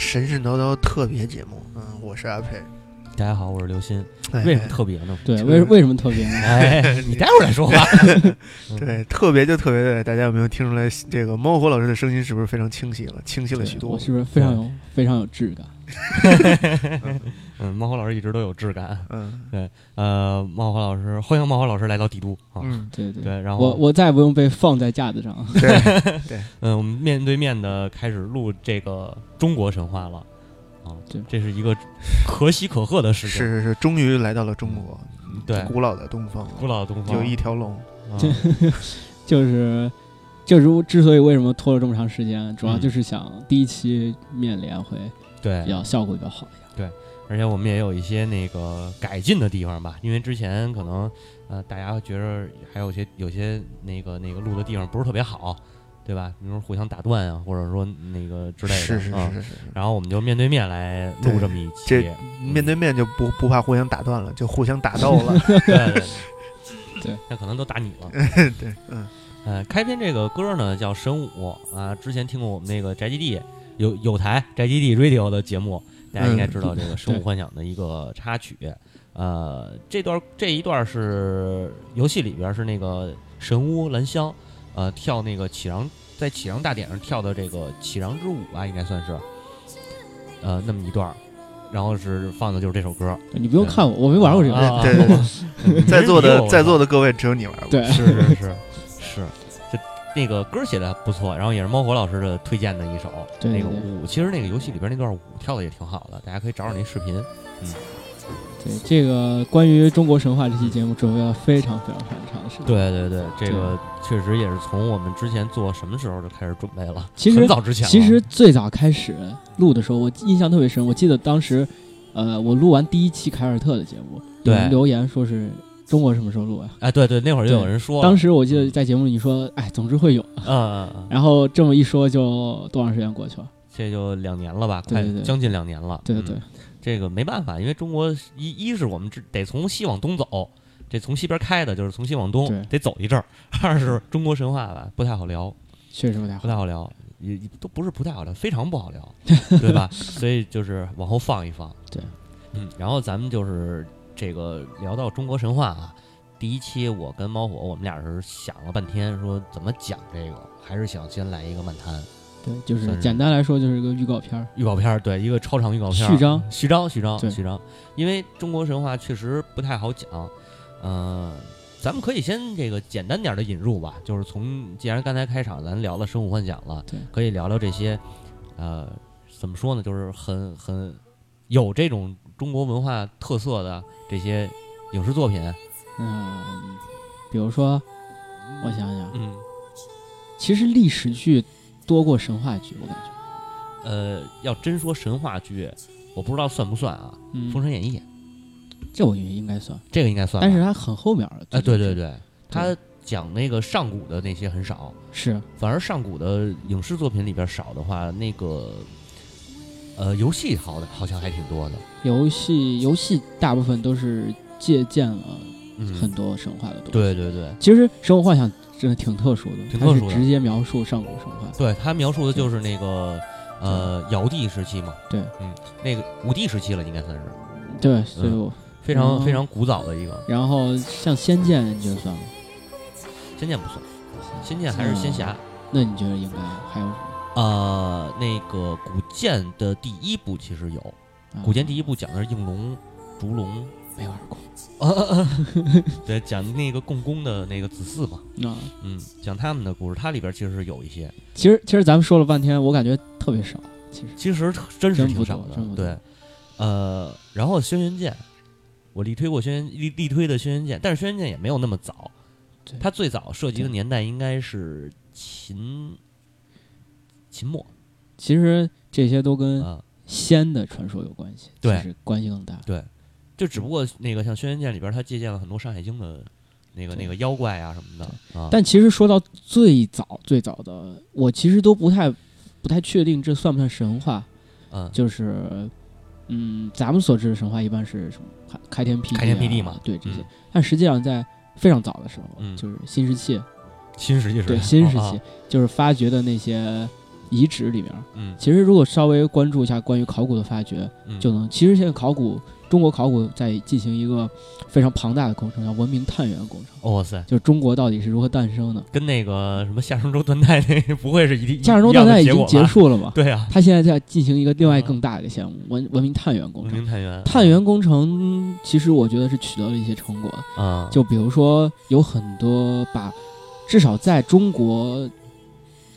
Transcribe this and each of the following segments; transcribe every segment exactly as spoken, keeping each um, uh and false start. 神神叨叨特别节目，嗯，我是阿佩，大家好，我是刘鑫。为什么特别呢？对，为为什么特别呢？哎，你待会儿再说话。对，特别就特别对。大家有没有听出来？这个猫火老师的声音是不是非常清晰了？清晰了许多。我是不是非常有非常有质感？嗯，猫火老师一直都有质感。嗯，对，呃，猫火老师，欢迎猫火老师来到帝都啊。嗯，对对对。然后我我再不用被放在架子上。对对。嗯，我们面对面的开始录这个中国神话了。啊，对，这是一个可喜可贺的事情。是是是，终于来到了中国。对，古老的东方，古老的东方有一条龙。啊、就是。就是之所以为什么拖了这么长时间，主要就是想第一期面联会对比较效果比较好一点。对，而且我们也有一些那个改进的地方吧，因为之前可能呃大家觉得还有些有些那个那个录的地方不是特别好，对吧？比如说互相打断啊，或者说那个之类的。是是是是是。嗯、然后我们就面对面来录这么一期，这面对面就不不怕互相打断了，就互相打斗了。对，对，那可能都打你了。对，嗯。呃，开篇这个歌呢叫《神武》啊，之前听过我们那个宅基地有有台宅基地 radio 的节目，大家应该知道这个《神武幻想》的一个插曲。呃，这段这一段是游戏里边是那个神巫兰香，呃，跳那个起穰在起穰大典上跳的这个起穰之舞吧、啊，应该算是呃那么一段。然后是放的就是这首歌，你不用看我，我没玩过这个。啊、对，对在座的在座的各位只有你玩过。对，是是是。是，就那个歌写的不错，然后也是猫火老师的推荐的一首。对对对，那个舞，其实那个游戏里边那段舞跳的也挺好的，大家可以找找那视频。嗯，对，这个关于中国神话这期节目准备了非常非常非常长的时间。对对对，这个确实也是从我们之前做什么时候就开始准备了，其实很早之前了。其实最早开始录的时候，我印象特别深，我记得当时，呃，我录完第一期凯尔特的节目，有人留言说是。中国什么时候录啊？哎，对对，那会儿就有人说。当时我记得在节目里你说，哎，总之会有。嗯嗯。然后这么一说，就多长时间过去了？这就两年了吧，快将近两年了。对对对、嗯，这个没办法，因为中国一一是我们得从西往东走，这从西边开的就是从西往东得走一阵儿；二是中国神话吧不太好聊，确实不太好不太好聊，也都不是不太好聊，非常不好聊，对吧？所以就是往后放一放。对，嗯，然后咱们就是。这个聊到中国神话啊，第一期我跟猫火我们俩是想了半天，说怎么讲这个，还是想先来一个漫谈。对，就是简单来说就是一个预告片，预告片，对，一个超长预告片，序章，序章，序章，序章。因为中国神话确实不太好讲，嗯、呃，咱们可以先这个简单点的引入吧，就是从既然刚才开场咱聊了《神武幻想》了，可以聊聊这些，呃，怎么说呢，就是很很有这种中国文化特色的。这些影视作品，嗯，比如说，我想想，嗯，其实历史剧多过神话剧，我感觉。呃，要真说神话剧，我不知道算不算啊，嗯《封神演义》，这我觉得应该算，这个应该算，但是它很后面了。哎、呃，对对对，它讲那个上古的那些很少，是，反而上古的影视作品里边少的话，那个。呃，游戏好的好像还挺多的。游戏游戏大部分都是借鉴了很多神话的东西。嗯、对对对，其实《神武幻想》真的挺特殊的，挺特殊的，它是直接描述上古神话。对，它描述的就是那个呃尧帝时期嘛。对，嗯，那个武帝时期了，应该算是。对，所以我、嗯、非常非常古早的一个。然后像《仙剑》，你觉得算吗？《仙剑》不算，《仙剑》还是《仙侠》。那你觉得应该还有？呃，那个古剑的第一部其实有，古剑第一部讲的是应龙、烛龙、没玩过。啊对，讲那个共工的那个子嗣嘛，啊，嗯，讲他们的故事，它里边其实是有一些。其实，其实咱们说了半天，我感觉特别少。其实，其实真是挺少的。对，呃，然后《轩辕剑》，我力推过轩辕力力推的《轩辕剑》，但是《轩辕剑》也没有那么早，它最早涉及的年代应该是秦秦末。其实这些都跟仙的传说有关系，对、啊，关系更大。对。对就只不过那个像《轩辕剑》里边，他借鉴了很多《山海经》的那个那个妖怪啊什么的、啊。但其实说到最早最早的，我其实都不太不太确定这算不算神话。嗯，就是嗯，咱们所知的神话一般是什么开开天辟地、啊、开天辟地嘛，对这些、嗯。但实际上在非常早的时候，嗯、就是新石器，新石器是对新石器、哦啊，就是发掘的那些遗址里面，嗯，其实如果稍微关注一下关于考古的发掘，嗯、就能其实现在考古。中国考古在进行一个非常庞大的工程，叫文明探源工程。哇、哦、塞！就是中国到底是如何诞生的？跟那个什么夏商周断代那不会是一定？夏商周断代已经结束了嘛？对啊，他现在在进行一个另外更大的项目——文文明探源工程。文明探源，探源工程其实我觉得是取得了一些成果啊、嗯。就比如说，有很多把至少在中国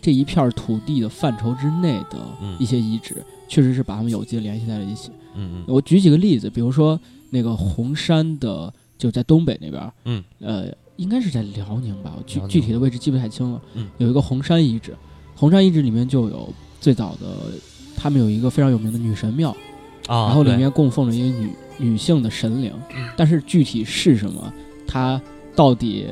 这一片土地的范畴之内的一些遗址，嗯、确实是把它们有机联系在了一起。嗯, 嗯，我举几个例子，比如说那个红山的，就在东北那边，嗯，呃，应该是在辽宁吧，我具具体的位置记不太清了。嗯，有一个红山遗址，红山遗址里面就有最早的，他们有一个非常有名的女神庙，啊、然后里面供奉着一个女女性的神灵、嗯，但是具体是什么，它到底。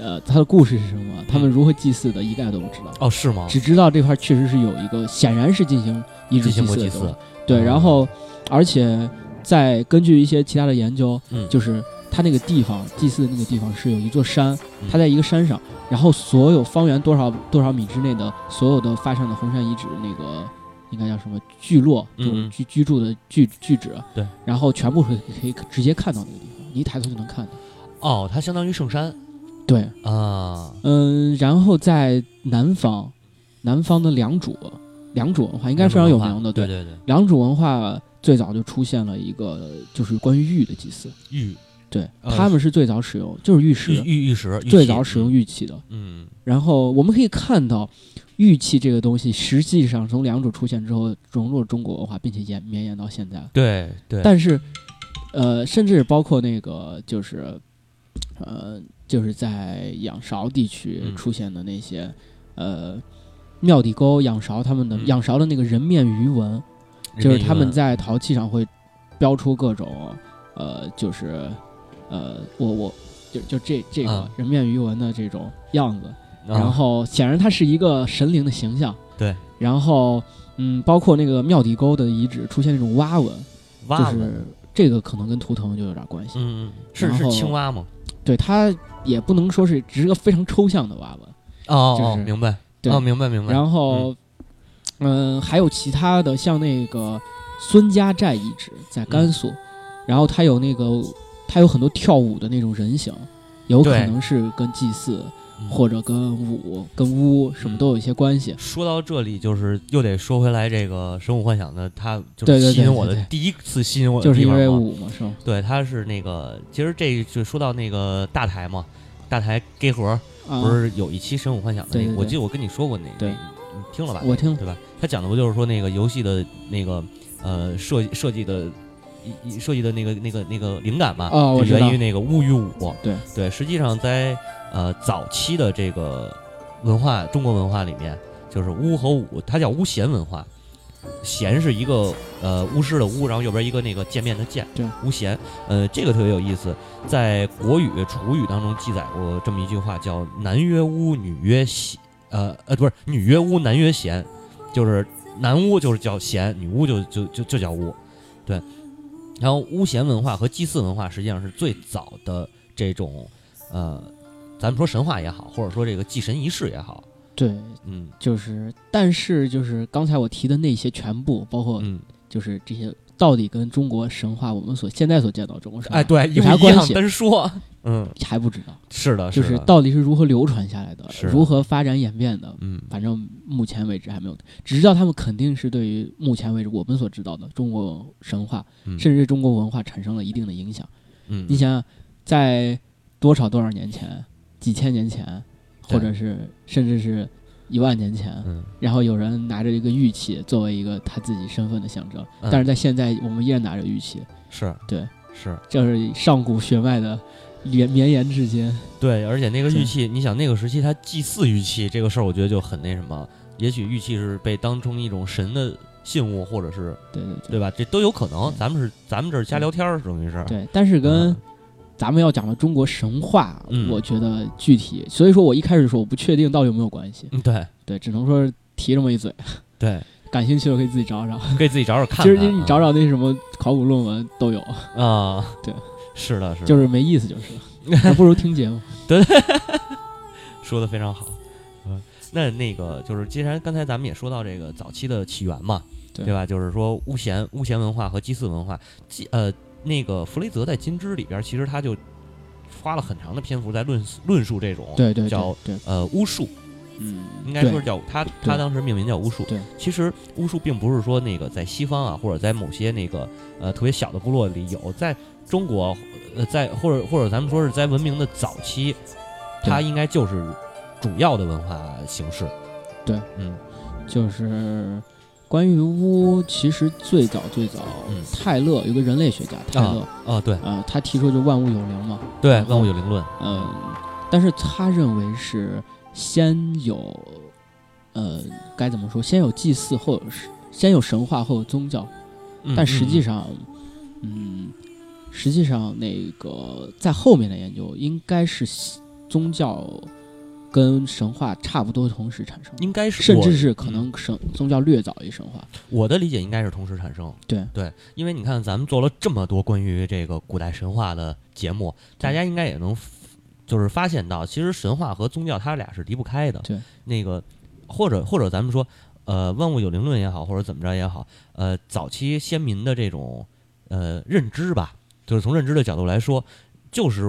呃，他的故事是什么？他们如何祭祀的，一概都不知道。哦，是吗？只知道这块确实是有一个，显然是进行遗址祭祀的。祭祀对、嗯，然后，而且再根据一些其他的研究，嗯、就是他那个地方祭祀的那个地方是有一座山，他、嗯、在一个山上，然后所有方圆多少多少米之内的所有的发现的红山遗址，那个应该叫什么聚落，就是居居住的聚聚址。对，然后全部是可以直接看到那个地方，你一抬头就能看到。哦，它相当于圣山。对啊，嗯，然后在南方，南方的良渚，良渚文化应该非常有名的，对对对，良渚文化最早就出现了一个就是关于玉的祭祀，玉，对、呃，他们是最早使用就是玉石，玉玉石，最早使用玉器的，嗯，然后我们可以看到玉器这个东西实际上从良渚出现之后融入了中国文化，并且延绵延到现在，对对，但是，呃，甚至包括那个就是，呃。就是在仰韶地区出现的那些，嗯、呃，庙底沟、仰韶他们的、嗯、仰韶的那个人面鱼纹，就是他们在陶器上会标出各种，呃，就是，呃，我我就就这这个人面鱼纹的这种样子，嗯、然后显然它是一个神灵的形象，对、嗯，然后嗯，包括那个庙底沟的遗址出现那种蛙纹，蛙纹、就是、这个可能跟图腾就有点关系，嗯，是是青蛙吗？对，它也不能说是只是个非常抽象的蛙纹哦、就是、哦明白对哦明白明白然后嗯、呃、还有其他的像那个孙家寨遗址在甘肃、嗯、然后它有那个它有很多跳舞的那种人形有可能是跟祭祀或者跟舞、嗯、跟巫什么都有一些关系说到这里就是又得说回来这个神武幻想的它就是吸引我的对对对对对第一次吸引我的地方就是因为舞嘛是吧对它是那个其实这就说到那个大台嘛大台 gay 盒不是有一期神武幻想的那个、嗯、我记得我跟你说过那个你听了吧我听对吧他讲的不就是说那个游戏的那个呃设计设计的设计的那个那个那个灵感嘛，哦、就源于那个巫与舞。对对，实际上在呃早期的这个文化，中国文化里面，就是巫和舞，它叫巫咸文化。咸是一个呃巫师的巫，然后右边一个那个见面的见，对，巫咸。呃，这个特别有意思，在国语、楚语当中记载过这么一句话，叫“男曰巫，女曰咸”，呃呃，不是女曰巫，男曰咸，就是男巫就是叫咸，女巫就就就就叫巫，对。然后巫咸文化和祭祀文化实际上是最早的这种，呃，咱们说神话也好，或者说这个祭神仪式也好，对，嗯，就是，但是就是刚才我提的那些全部，包括就是这些，到底跟中国神话我们所现在所见到中国神话哎对有啥关系？单说，嗯，还不知道，是的，就是到底是如何流传下来的，是的如何发展演变的，嗯，反正目前为止还没有，只知道他们肯定是对于目前为止我们所知道的中国神话，嗯、甚至中国文化产生了一定的影响。嗯，你想想，在多少多少年前，几千年前，或者是甚至是一万年前，嗯，然后有人拿着一个玉器作为一个他自己身份的象征，嗯，但是在现在我们依然拿着玉器，是对，是，这是上古血脉的绵绵延至今。对，而且那个玉器，你想那个时期他祭祀玉器这个事儿，我觉得就很那什么，也许玉器是被当成一种神的信物，或者是对对对，对吧？这都有可能。咱们是咱们这瞎聊天儿，这么回事。对，但是跟咱们要讲的中国神话，嗯，我觉得具体，所以说我一开始说我不确定到底有没有关系。嗯，对对，只能说提这么一嘴。对，感兴趣的可以自己找找，可以自己找找看看。其实你找找那什么考古论文都有啊，嗯。对，是的，是的，就是没意思，就是不如听节目。对，说的非常好。嗯，那那个就是，既然刚才咱们也说到这个早期的起源嘛。对吧？就是说巫咸巫咸文化和祭祀文化，呃，那个弗雷泽在《金枝》里边，其实他就花了很长的篇幅在论论述这种，对对对，叫呃巫术，嗯，应该说叫他他当时命名叫巫术。对，其实巫术并不是说那个在西方啊，或者在某些那个呃特别小的部落里有，在中国，呃，在或者或者咱们说是在文明的早期，它应该就是主要的文化形式。对，嗯，就是。关于巫，其实最早最早，嗯，泰勒有个人类学家泰勒，啊、哦哦、对，呃，他提出就万物有灵嘛，对，万物有灵论，嗯、呃，但是他认为是先有，呃，该怎么说？先有祭祀，后有先有神话，后有宗教，嗯、但实际上嗯，嗯，实际上那个在后面的研究应该是宗教。跟神话差不多同时产生，应该是甚至是可能神、嗯、宗教略早于神话。我的理解应该是同时产生。对对，因为你看咱们做了这么多关于这个古代神话的节目，大家应该也能就是发现到，其实神话和宗教它俩是离不开的。对，那个或者或者咱们说，呃，万物有灵论也好，或者怎么着也好，呃，早期先民的这种呃认知吧，就是从认知的角度来说，就是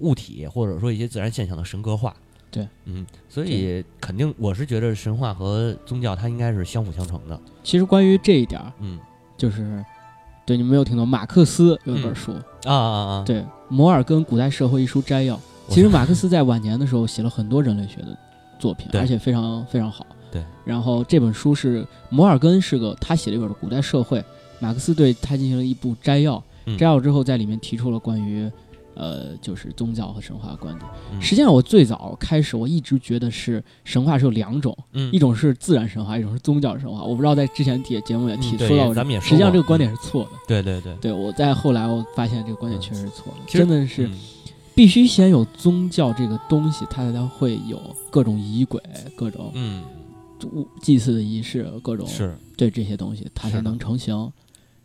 物体或者说一些自然现象的神格化。对，嗯，所以肯定我是觉得神话和宗教它应该是相辅相成的。其实关于这一点，嗯，就是对你没有听懂，马克思有一本书、嗯、啊啊啊，对，《摩尔根古代社会》一书摘要。其实马克思在晚年的时候写了很多人类学的作品，而且非常非常好。对，然后这本书是摩尔根是个他写了一本古代社会，马克思对他进行了一部摘要，摘要之后在里面提出了关于。呃，就是宗教和神话的观点、嗯。实际上，我最早开始，我一直觉得是神话是有两种、嗯，一种是自然神话，一种是宗教神话。我不知道在之前节节目也提、嗯、说到，咱们也说，实际上这个观点是错的。嗯、对对对，对我在后来我发现这个观点确实是错的，嗯、真的是、嗯、必须先有宗教这个东西，它才会有各种仪轨、各种嗯祭祀的仪式、各种是对这些东西它才能成型，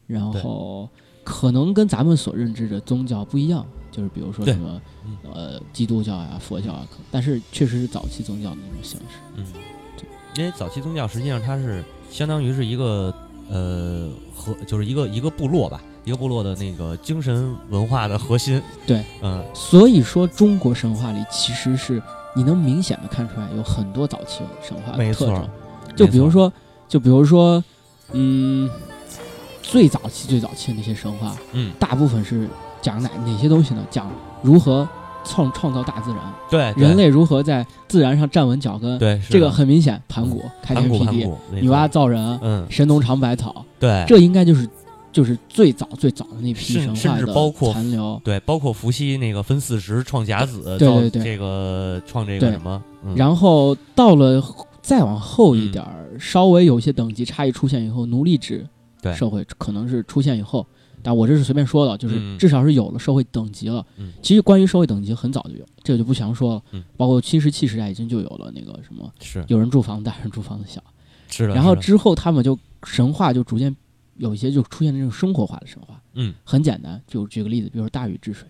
然后。可能跟咱们所认知的宗教不一样，就是比如说什么、嗯、呃基督教呀、啊、佛教啊，但是确实是早期宗教的那种形式。嗯，因为早期宗教实际上它是相当于是一个呃和就是一个一个部落吧，一个部落的那个精神文化的核心。对，嗯，所以说中国神话里其实是你能明显的看出来有很多早期神话的特征，就比如说就比如说嗯。最早期最早期的那些神话，嗯，大部分是讲哪哪些东西呢？讲如何创创造大自然， 对, 对人类如何在自然上站稳脚跟，对，这个很明显，盘古、嗯、开天辟地，女娲造人，嗯，神农尝百草，对，这应该就是就是最早最早的那批神话的残留，对，包括伏羲那个分四时创甲子，对对对，这个创这个什么、嗯，然后到了再往后一点、嗯，稍微有些等级差异出现以后，奴隶制。对社会可能是出现以后，但我这是随便说的，就是至少是有了社会等级了、嗯、其实关于社会等级很早就有，这个就不详说了、嗯、包括新石器时代已经就有了那个什么是有人住房大人住房的小，是的，然后之后他们就神话就逐渐有一些就出现这种生活化的神话，嗯，很简单，就举个例子，比如说大禹治水，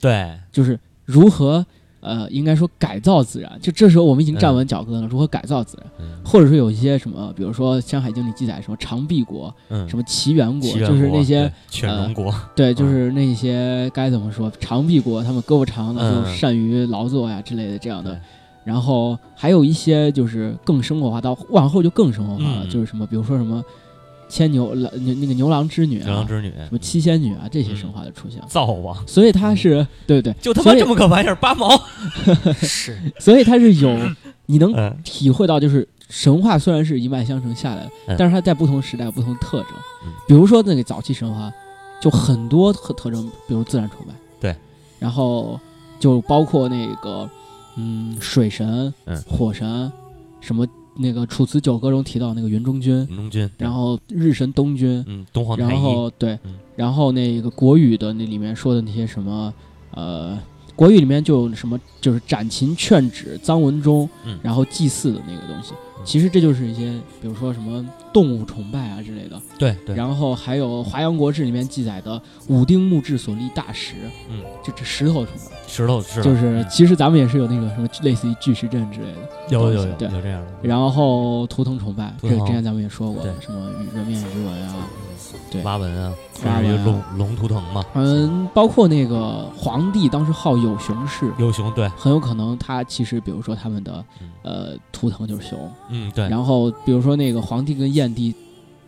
对，就是如何呃应该说改造自然，就这时候我们已经站稳脚跟了、嗯、如何改造自然、嗯、或者说有一些什么比如说山海经里记载什么长臂国、嗯、什么齐元 国, 国就是那些犬戎国、呃、对，就是那些该怎么说长臂国，他们胳膊长的就善于劳作呀之类的这样的、嗯、然后还有一些就是更生活化，到往后就更生活化了、嗯、就是什么比如说什么牵牛郎那个牛郎织女、啊、牛郎织女什么七仙女啊这些神话的出现、嗯、灶王，所以他是对对就他妈这么个玩意儿八毛是所以他是有你能体会到就是神话虽然是一脉相承下来的、嗯、但是它在不同时代不同特征、嗯、比如说那个早期神话就很多特征，比如自然崇拜对，然后就包括那个嗯水神嗯火神什么那个《楚辞九歌》中提到那个云中君，云中君，然后日神东君，嗯，东皇太一，然后对、嗯，然后那个国语的那里面说的那些什么，呃，国语里面就有什么就是斩禽劝止、臧文中、嗯，然后祭祀的那个东西，其实这就是一些，比如说什么动物崇拜啊之类的，对对，然后还有《华阳国志》里面记载的武丁墓志所立大石，嗯，就这石头崇拜，石头是，就是其实咱们也是有那个什么类似于巨石阵之类的。有有有对有这样的，然后图腾崇拜，这之前咱们也说过，什么人面鱼纹啊，对，蛙纹啊，还有龙龙图腾嘛，嗯，包括那个皇帝当时号有熊氏，有熊对，很有可能他其实比如说他们的、嗯、呃图腾就是熊，嗯对，然后比如说那个皇帝跟燕帝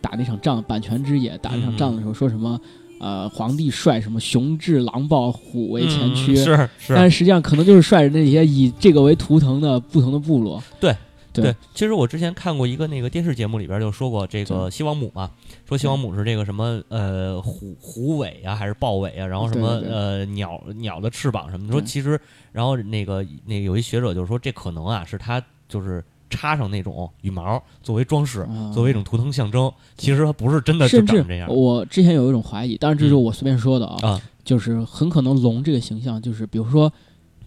打那场仗，阪泉之野打那场仗的时候说什么。嗯呃，皇帝率什么熊至狼豹虎为前驱，嗯、是是，但是实际上可能就是率那些以这个为图腾的不同的部落。对 对, 对，其实我之前看过一个那个电视节目里边就说过这个西王母嘛，说西王母是这个什么呃虎虎尾啊还是豹尾啊，然后什么对对对呃鸟鸟的翅膀什么的。说其实，然后那个那个、有一学者就说这可能啊是他就是。插上那种羽毛作为装饰、嗯、作为一种图腾象征，其实它不是真的就长这样。我之前有一种怀疑，当然这就是我随便说的啊、嗯嗯、就是很可能龙这个形象就是比如说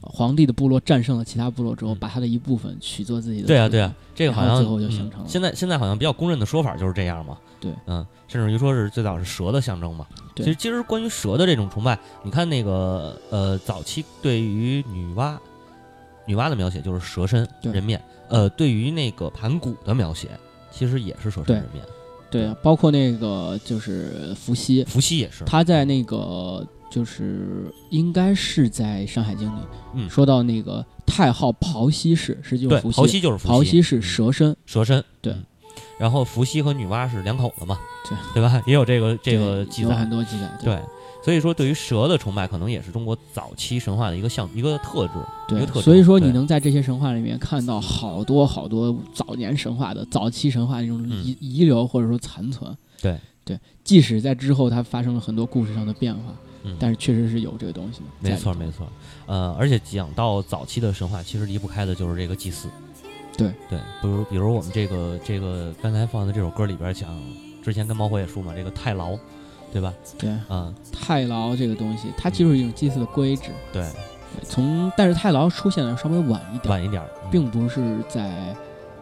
皇帝的部落战胜了其他部落之后、嗯、把它的一部分取做自己的。对啊对啊，这个好像最后就形成了、嗯、现在现在好像比较公认的说法就是这样嘛。对嗯，甚至于说是最早是蛇的象征嘛。对，其实其实关于蛇的这种崇拜，你看那个呃早期对于女娲女娲的描写就是蛇身人面，呃，对于那个盘古的描写，其实也是蛇身人面。对，对，包括那个就是伏羲，伏羲也是，他在那个就是应该是在《山海经》里、嗯、说到那个太昊庖羲氏，实际就是伏羲，对，庖羲就是伏羲，庖羲是蛇身，蛇身对。嗯，然后伏羲和女娲是两口子嘛，对对吧？也有这个这个记载，有很多记载，对。对，所以说对于蛇的崇拜可能也是中国早期神话的一个像一个特质，对，一个特质。所以说你能在这些神话里面看到好多好多早年神话的早期神话那种遗、嗯、遗留或者说残存，对对，即使在之后它发生了很多故事上的变化、嗯、但是确实是有这个东西，没错没错。呃而且讲到早期的神话，其实离不开的就是这个祭祀，对对，比如比如我们这个这个刚才放的这首歌里边讲，之前跟猫火也说嘛，这个太牢，对吧？对啊、嗯，太牢这个东西，它其实是一种祭祀的规制。嗯、对，从但是太牢出现的稍微晚一点，晚一点，嗯、并不是在，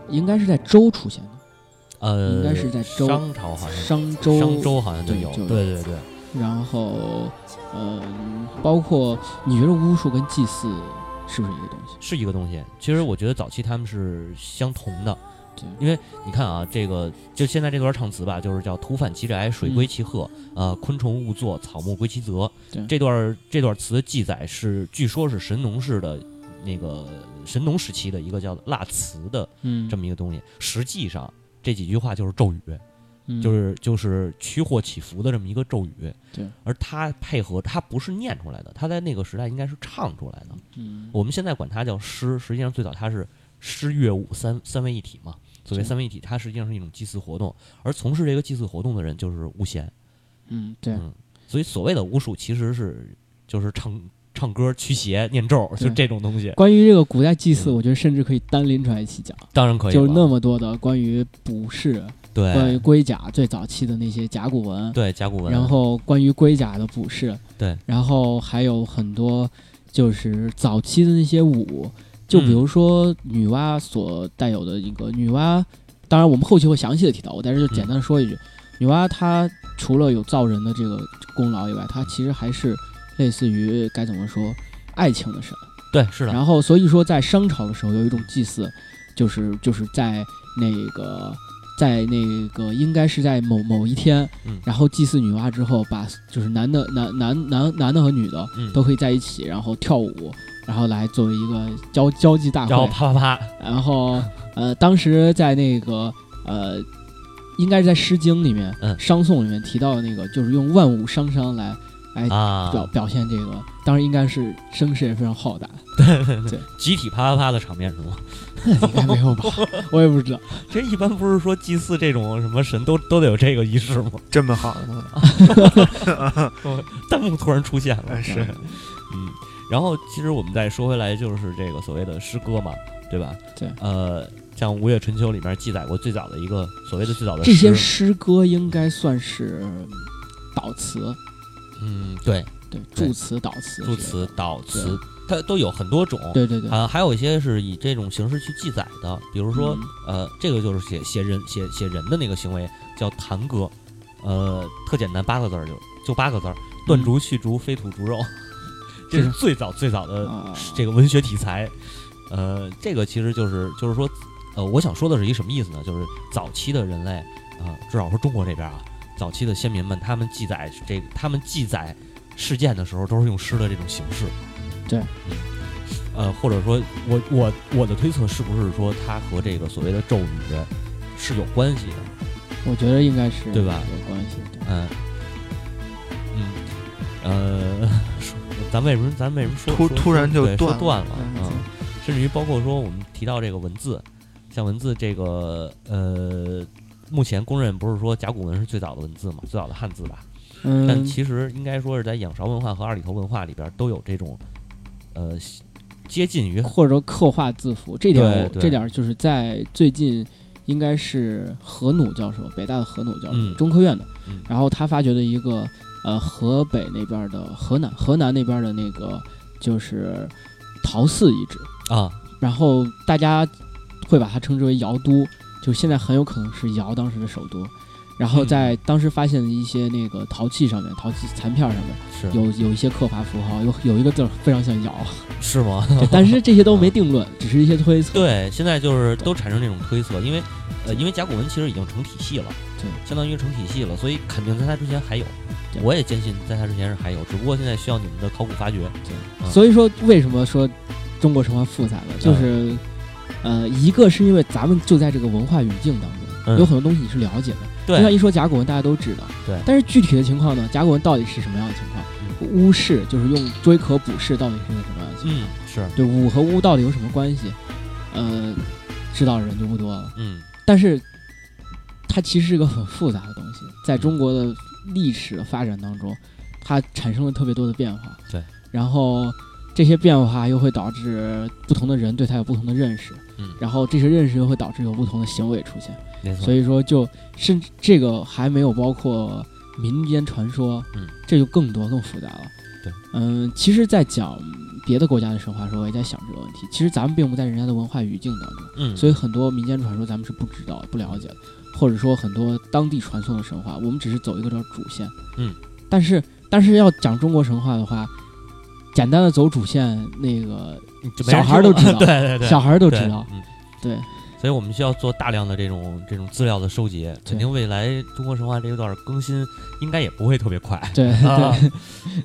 应该是在周出现的。呃，应该是在周商朝好像，商周商周好像就有，对对对。对，然后，呃，包括你觉得巫术跟祭祀是不是一个东西？是一个东西。其实我觉得早期他们是相同的。因为你看啊，这个就现在这段唱词吧，就是叫土反其宅，水归其壑、嗯、呃昆虫勿作，草木归其泽。这段这段词的记载是据说是神农氏的那个神农时期的一个叫蜡词的这么一个东西、嗯、实际上这几句话就是咒语、嗯、就是就是驱祸祈福的这么一个咒语。对，而它配合它不是念出来的，它在那个时代应该是唱出来的、嗯、我们现在管它叫诗，实际上最早它是诗乐舞三三位一体嘛。所谓三位一体，它实际上是一种祭祀活动，而从事这个祭祀活动的人就是巫仙。嗯，对。嗯，所以所谓的巫术其实是就是唱唱歌、驱邪、念咒，就这种东西。关于这个古代祭祀、嗯，我觉得甚至可以单拎出来一起讲。当然可以，就是那么多的关于卜筮，对，关于龟甲最早期的那些甲骨文，对，甲骨文，然后关于龟甲的卜筮，对，然后还有很多就是早期的那些舞。就比如说女娲所带有的一个女娲，当然我们后期会详细的提到，我在这就简单说一句，女娲她除了有造人的这个功劳以外，她其实还是类似于该怎么说爱情的神，对，是的。然后所以说在商朝的时候有一种祭祀，就是就是在那个在那个应该是在某某一天、嗯、然后祭祀女娲之后，把就是男的男男男男的和女的、嗯、都可以在一起，然后跳舞，然后来作为一个交交际大会，然后啪啪啪。然后呃，当时在那个呃应该是在《诗经》里面，嗯，《商颂》里面提到的那个，就是用万物汤汤来来表、啊、表现这个。当然，应该是声势也非常浩大，对对对，集体啪啪啪的场面是吗？应该没有吧，我也不知道。这一般不是说祭祀这种什么神都都得有这个仪式吗？这么好的，弹幕突然出现了，是，嗯。然后，其实我们再说回来，就是这个所谓的诗歌嘛，对吧？对，呃。像《吴越春秋》里面记载过最早的一个所谓的最早的诗，这些诗歌应该算是祷词，嗯，对对，祝词、祷词、祝词、祷词，它都有很多种，对对对，啊、呃，还有一些是以这种形式去记载的，比如说，嗯、呃，这个就是写写人写写人的那个行为叫弹歌，呃，特简单，八个字儿就就八个字儿，断竹续竹，飞土逐肉，这是最早最早的这个文学题材，啊、呃，这个其实就是就是说。呃，我想说的是一什么意思呢？就是早期的人类啊、呃，至少说中国这边啊，早期的先民们，他们记载这个，他们记载事件的时候，都是用诗的这种形式。对，嗯、呃，或者说我我我的推测是不是说它和这个所谓的咒语是有关系的？我觉得应该是，对吧？有关系的。嗯嗯呃，咱为什么咱为什么说突突然就断断了啊、嗯？甚至于包括说我们提到这个文字。像文字这个呃，目前公认不是说甲骨文是最早的文字嘛，最早的汉字吧。嗯。但其实应该说是在仰韶文化和二里头文化里边都有这种呃接近于或者说刻画字符这点，这点就是在最近应该是何努教授，北大的何努教授，嗯、中科院的，嗯、然后他发掘的一个呃河北那边的河南河南那边的那个就是陶寺遗址啊，然后大家。会把它称之为尧都，就现在很有可能是尧当时的首都。然后在当时发现的一些那个陶器上面，陶器残片上面有有一些刻法符号，有有一个字非常像尧，是吗？但是这些都没定论，嗯、只是一些推测。对，现在就是都产生这种推测，因为呃，因为甲骨文其实已经成体系了，对，相当于成体系了，所以肯定在它之前还有。我也坚信在它之前是还有，只不过现在需要你们的考古发掘。对，嗯、所以说为什么说中国神话复杂了，就是。呃，一个是因为咱们就在这个文化语境当中，嗯、有很多东西你是了解的。对，就像一说甲骨文，大家都知道。对。但是具体的情况呢，甲骨文到底是什么样的情况？巫氏就是用锥壳补氏，到底是个什么样的情况？嗯，是对巫和巫到底有什么关系？呃，知道的人就不多了。嗯。但是它其实是个很复杂的东西，在中国的历史的发展当中，它产生了特别多的变化。对。然后。这些变化又会导致不同的人对他有不同的认识，嗯，然后这些认识又会导致有不同的行为出现，没错。所以说就甚至这个还没有包括民间传说，嗯，这就更多更复杂了。对，嗯，其实，在讲别的国家的神话的时候，我也在想这个问题。其实咱们并不在人家的文化语境当中，嗯，所以很多民间传说咱们是不知道、不了解的，或者说很多当地传颂的神话，我们只是走一个叫主线，嗯。但是，但是要讲中国神话的话。简单的走主线，那个小孩都知道，对对对，小孩都知道，对，嗯，对。所以我们需要做大量的这种这种资料的收集，肯定未来中国神话这一段更新应该也不会特别快，对对，啊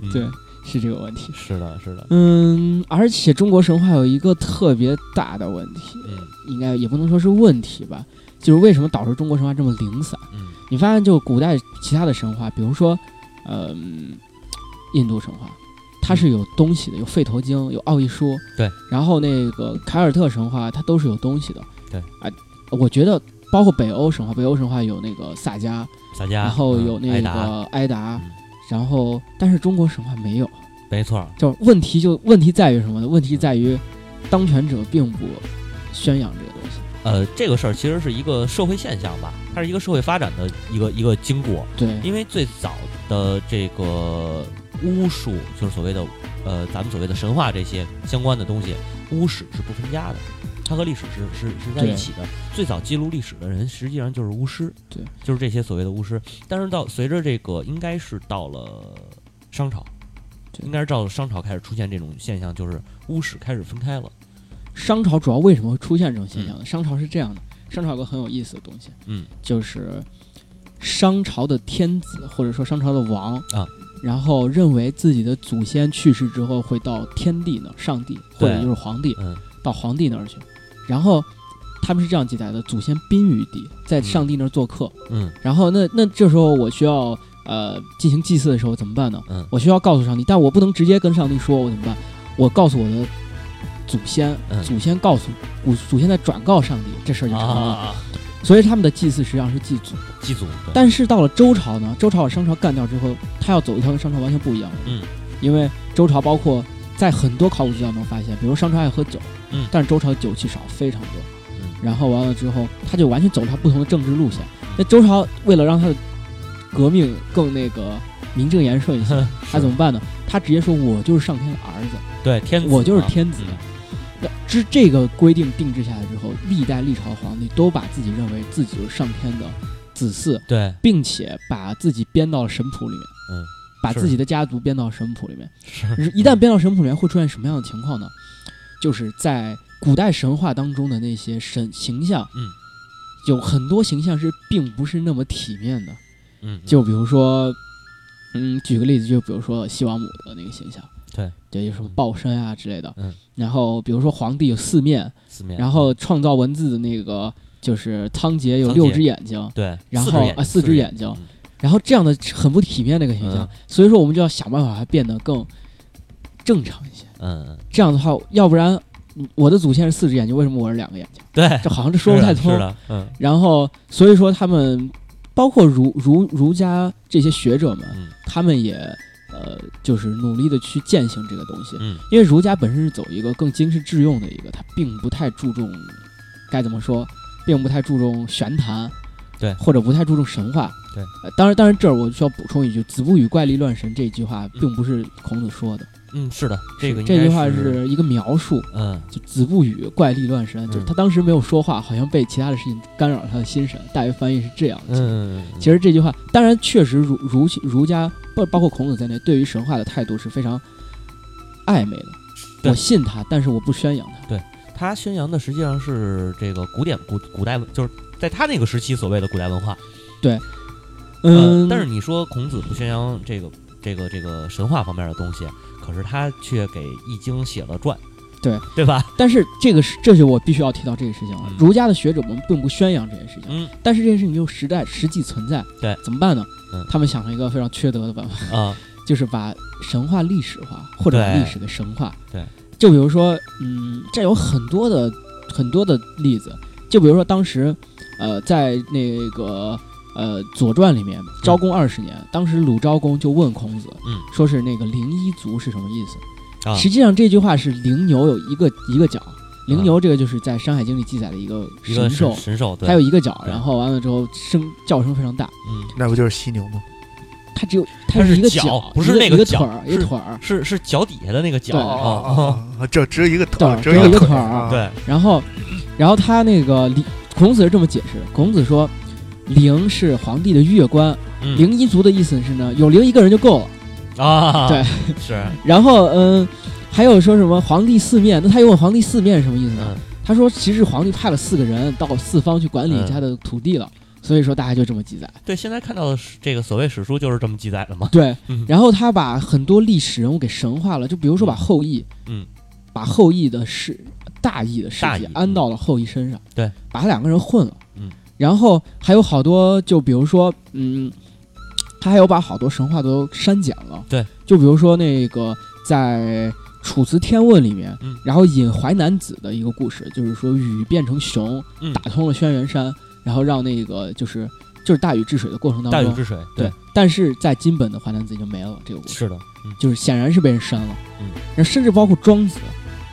嗯、对，是这个问题，是的，是的，嗯。而且中国神话有一个特别大的问题，嗯，应该也不能说是问题吧，就是为什么导致中国神话这么零散？嗯，你发现就古代其他的神话，比如说，嗯、呃，印度神话。它是有东西的，有《吠陀经》，有《奥义书》。对。然后那个凯尔特神话，它都是有东西的。对。啊，我觉得包括北欧神话，北欧神话有那个萨迦，萨迦，然后有那个埃达，然后但是中国神话没有。没错。就问题就问题在于什么呢？问题在于当权者并不宣扬这个东西。呃，这个事儿其实是一个社会现象吧，它是一个社会发展的一个一个经过。对。因为最早的这个。巫术就是所谓的，呃，咱们所谓的神话这些相关的东西，巫史是不分家的，它和历史是是是在一起的。最早记录历史的人，实际上就是巫师，对，就是这些所谓的巫师。但是到随着这个，应该是到了商朝，应该是到了商朝开始出现这种现象，就是巫史开始分开了。商朝主要为什么会出现这种现象呢？嗯、商朝是这样的，商朝有个很有意思的东西，嗯，就是商朝的天子或者说商朝的王啊。然后认为自己的祖先去世之后会到天帝那儿，上帝或者就是皇帝，嗯、到皇帝那儿去。然后他们是这样记载的：祖先宾于地，在上帝那儿做客。嗯，然后那那这时候我需要呃进行祭祀的时候怎么办呢？嗯，我需要告诉上帝，但我不能直接跟上帝说，我怎么办？我告诉我的祖先，祖先告诉祖祖先再转告上帝，这事儿就成了。啊，所以他们的祭祀实际上是祭祖，祭祖。但是到了周朝呢，周朝把商朝干掉之后，他要走一条跟商朝完全不一样的。嗯，因为周朝包括在很多考古资料能发现，比如商朝爱喝酒，嗯，但是周朝的酒器少非常多。嗯，然后完了之后，他就完全走了他不同的政治路线。那周朝为了让他的革命更那个名正言顺一些，他怎么办呢？他直接说：“我就是上天的儿子，对，天子，我就是天子。”嗯，这这个规定定制下来之后，历代历朝皇帝都把自己认为自己就是上天的子嗣，对，并且把自己编到了神谱里面，嗯，把自己的家族编到神谱里面。是，一旦编到神谱里面，会出现什么样的情况呢？就是在古代神话当中的那些神形象，嗯，有很多形象是并不是那么体面的，嗯，就比如说，嗯，举个例子，就比如说西王母的那个形象。对，对，有什么报身啊之类的，嗯，然后比如说皇帝有四面，四面，然后创造文字的那个就是仓颉有六只眼睛，对，然后啊四只眼睛，然后这样的很不体面的一个形象，嗯，所以说我们就要想办法变得更正常一些，嗯，这样的话，要不然我的祖先是四只眼睛，为什么我是两个眼睛？对，这好像这说不太通，是的，嗯，然后所以说他们包括儒儒儒家这些学者们，嗯，他们也。呃，就是努力的去践行这个东西，嗯，因为儒家本身是走一个更经世致用的一个，它并不太注重，该怎么说，并不太注重玄谈，对，或者不太注重神话，对。呃、当然，当然这儿我需要补充一句：“子不语怪力乱神”这句话并不是孔子说的，嗯，是的，这个应该是这句话是一个描述，嗯，就子不语怪力乱神，嗯，就是他当时没有说话，好像被其他的事情干扰了他的心神。大约翻译是这样的，嗯，其实这句话，当然确实儒儒儒家。包括孔子在内，对于神话的态度是非常暧昧的。我信他，但是我不宣扬他。对，他宣扬的实际上是这个古典古古代，就是在他那个时期所谓的古代文化。对，嗯。呃、但是你说孔子不宣扬这个这个这个神话方面的东西，可是他却给《易经》写了传。对，对吧？但是这个是，这是我必须要提到这个事情了。嗯，儒家的学者们并不宣扬这件事情，嗯，但是这件事情就时代实际存在，对，怎么办呢？嗯，他们想了一个非常缺德的办法啊，嗯，就是把神话历史化，或者历史的神话。对，对，就比如说，嗯，这有很多的很多的例子，就比如说当时，呃，在那个呃《左传》里面，昭公二十年，嗯，当时鲁昭公就问孔子，嗯，说是那个临一族是什么意思？啊，实际上这句话是灵牛有一个一个角，灵牛这个就是在《山海经》里记载的一个神兽，一个神兽，对，还有一个角，然后完了之后声叫声非常大，嗯，那不就是犀牛吗？它只有它是一个角，不是那个角，一个腿儿，是是脚底下的那个角啊，这只有一个腿，只有一个腿儿，对。然后，然后他那个孔子是这么解释，孔子说，灵是皇帝的乐官，灵一族的意思是呢，有灵一个人就够了。啊，对，是。然后，嗯，还有说什么皇帝四面？那他又问皇帝四面什么意思呢？嗯，他说，其实皇帝派了四个人到四方去管理他的土地了，嗯，所以说大家就这么记载。对，现在看到的这个所谓史书就是这么记载的嘛。对，嗯，然后他把很多历史人物给神化了，就比如说把后羿，嗯，把后羿的事大羿的事迹安到了后羿身上，对，嗯，把他两个人混了，嗯。然后还有好多，就比如说，嗯。他还有把好多神话都删减了，对，就比如说那个在《楚辞天问》里面，嗯，然后引淮南子的一个故事，就是说禹变成熊，嗯，打通了轩辕山，然后让那个就是就是大禹治水的过程当中，大禹治水，对，对，但是在金本的淮南子就没了这个故事，是的，嗯，就是显然是被人删了，嗯，甚至包括庄子，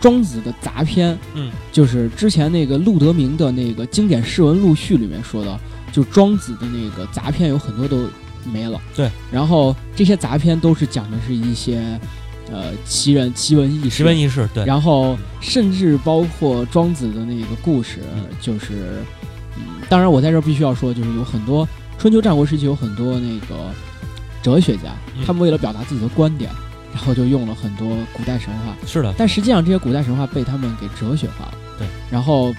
庄子的杂篇，嗯，就是之前那个陆德明的那个经典释文录序里面说的，就庄子的那个杂篇有很多都。没了，对，然后这些杂篇都是讲的是一些呃奇人奇闻异事，奇闻异事，对，然后甚至包括庄子的那个故事，嗯，就是嗯，当然我在这必须要说，就是有很多春秋战国时期有很多那个哲学家，嗯，他们为了表达自己的观点，然后就用了很多古代神话，是的，但实际上这些古代神话被他们给哲学化了，对，然后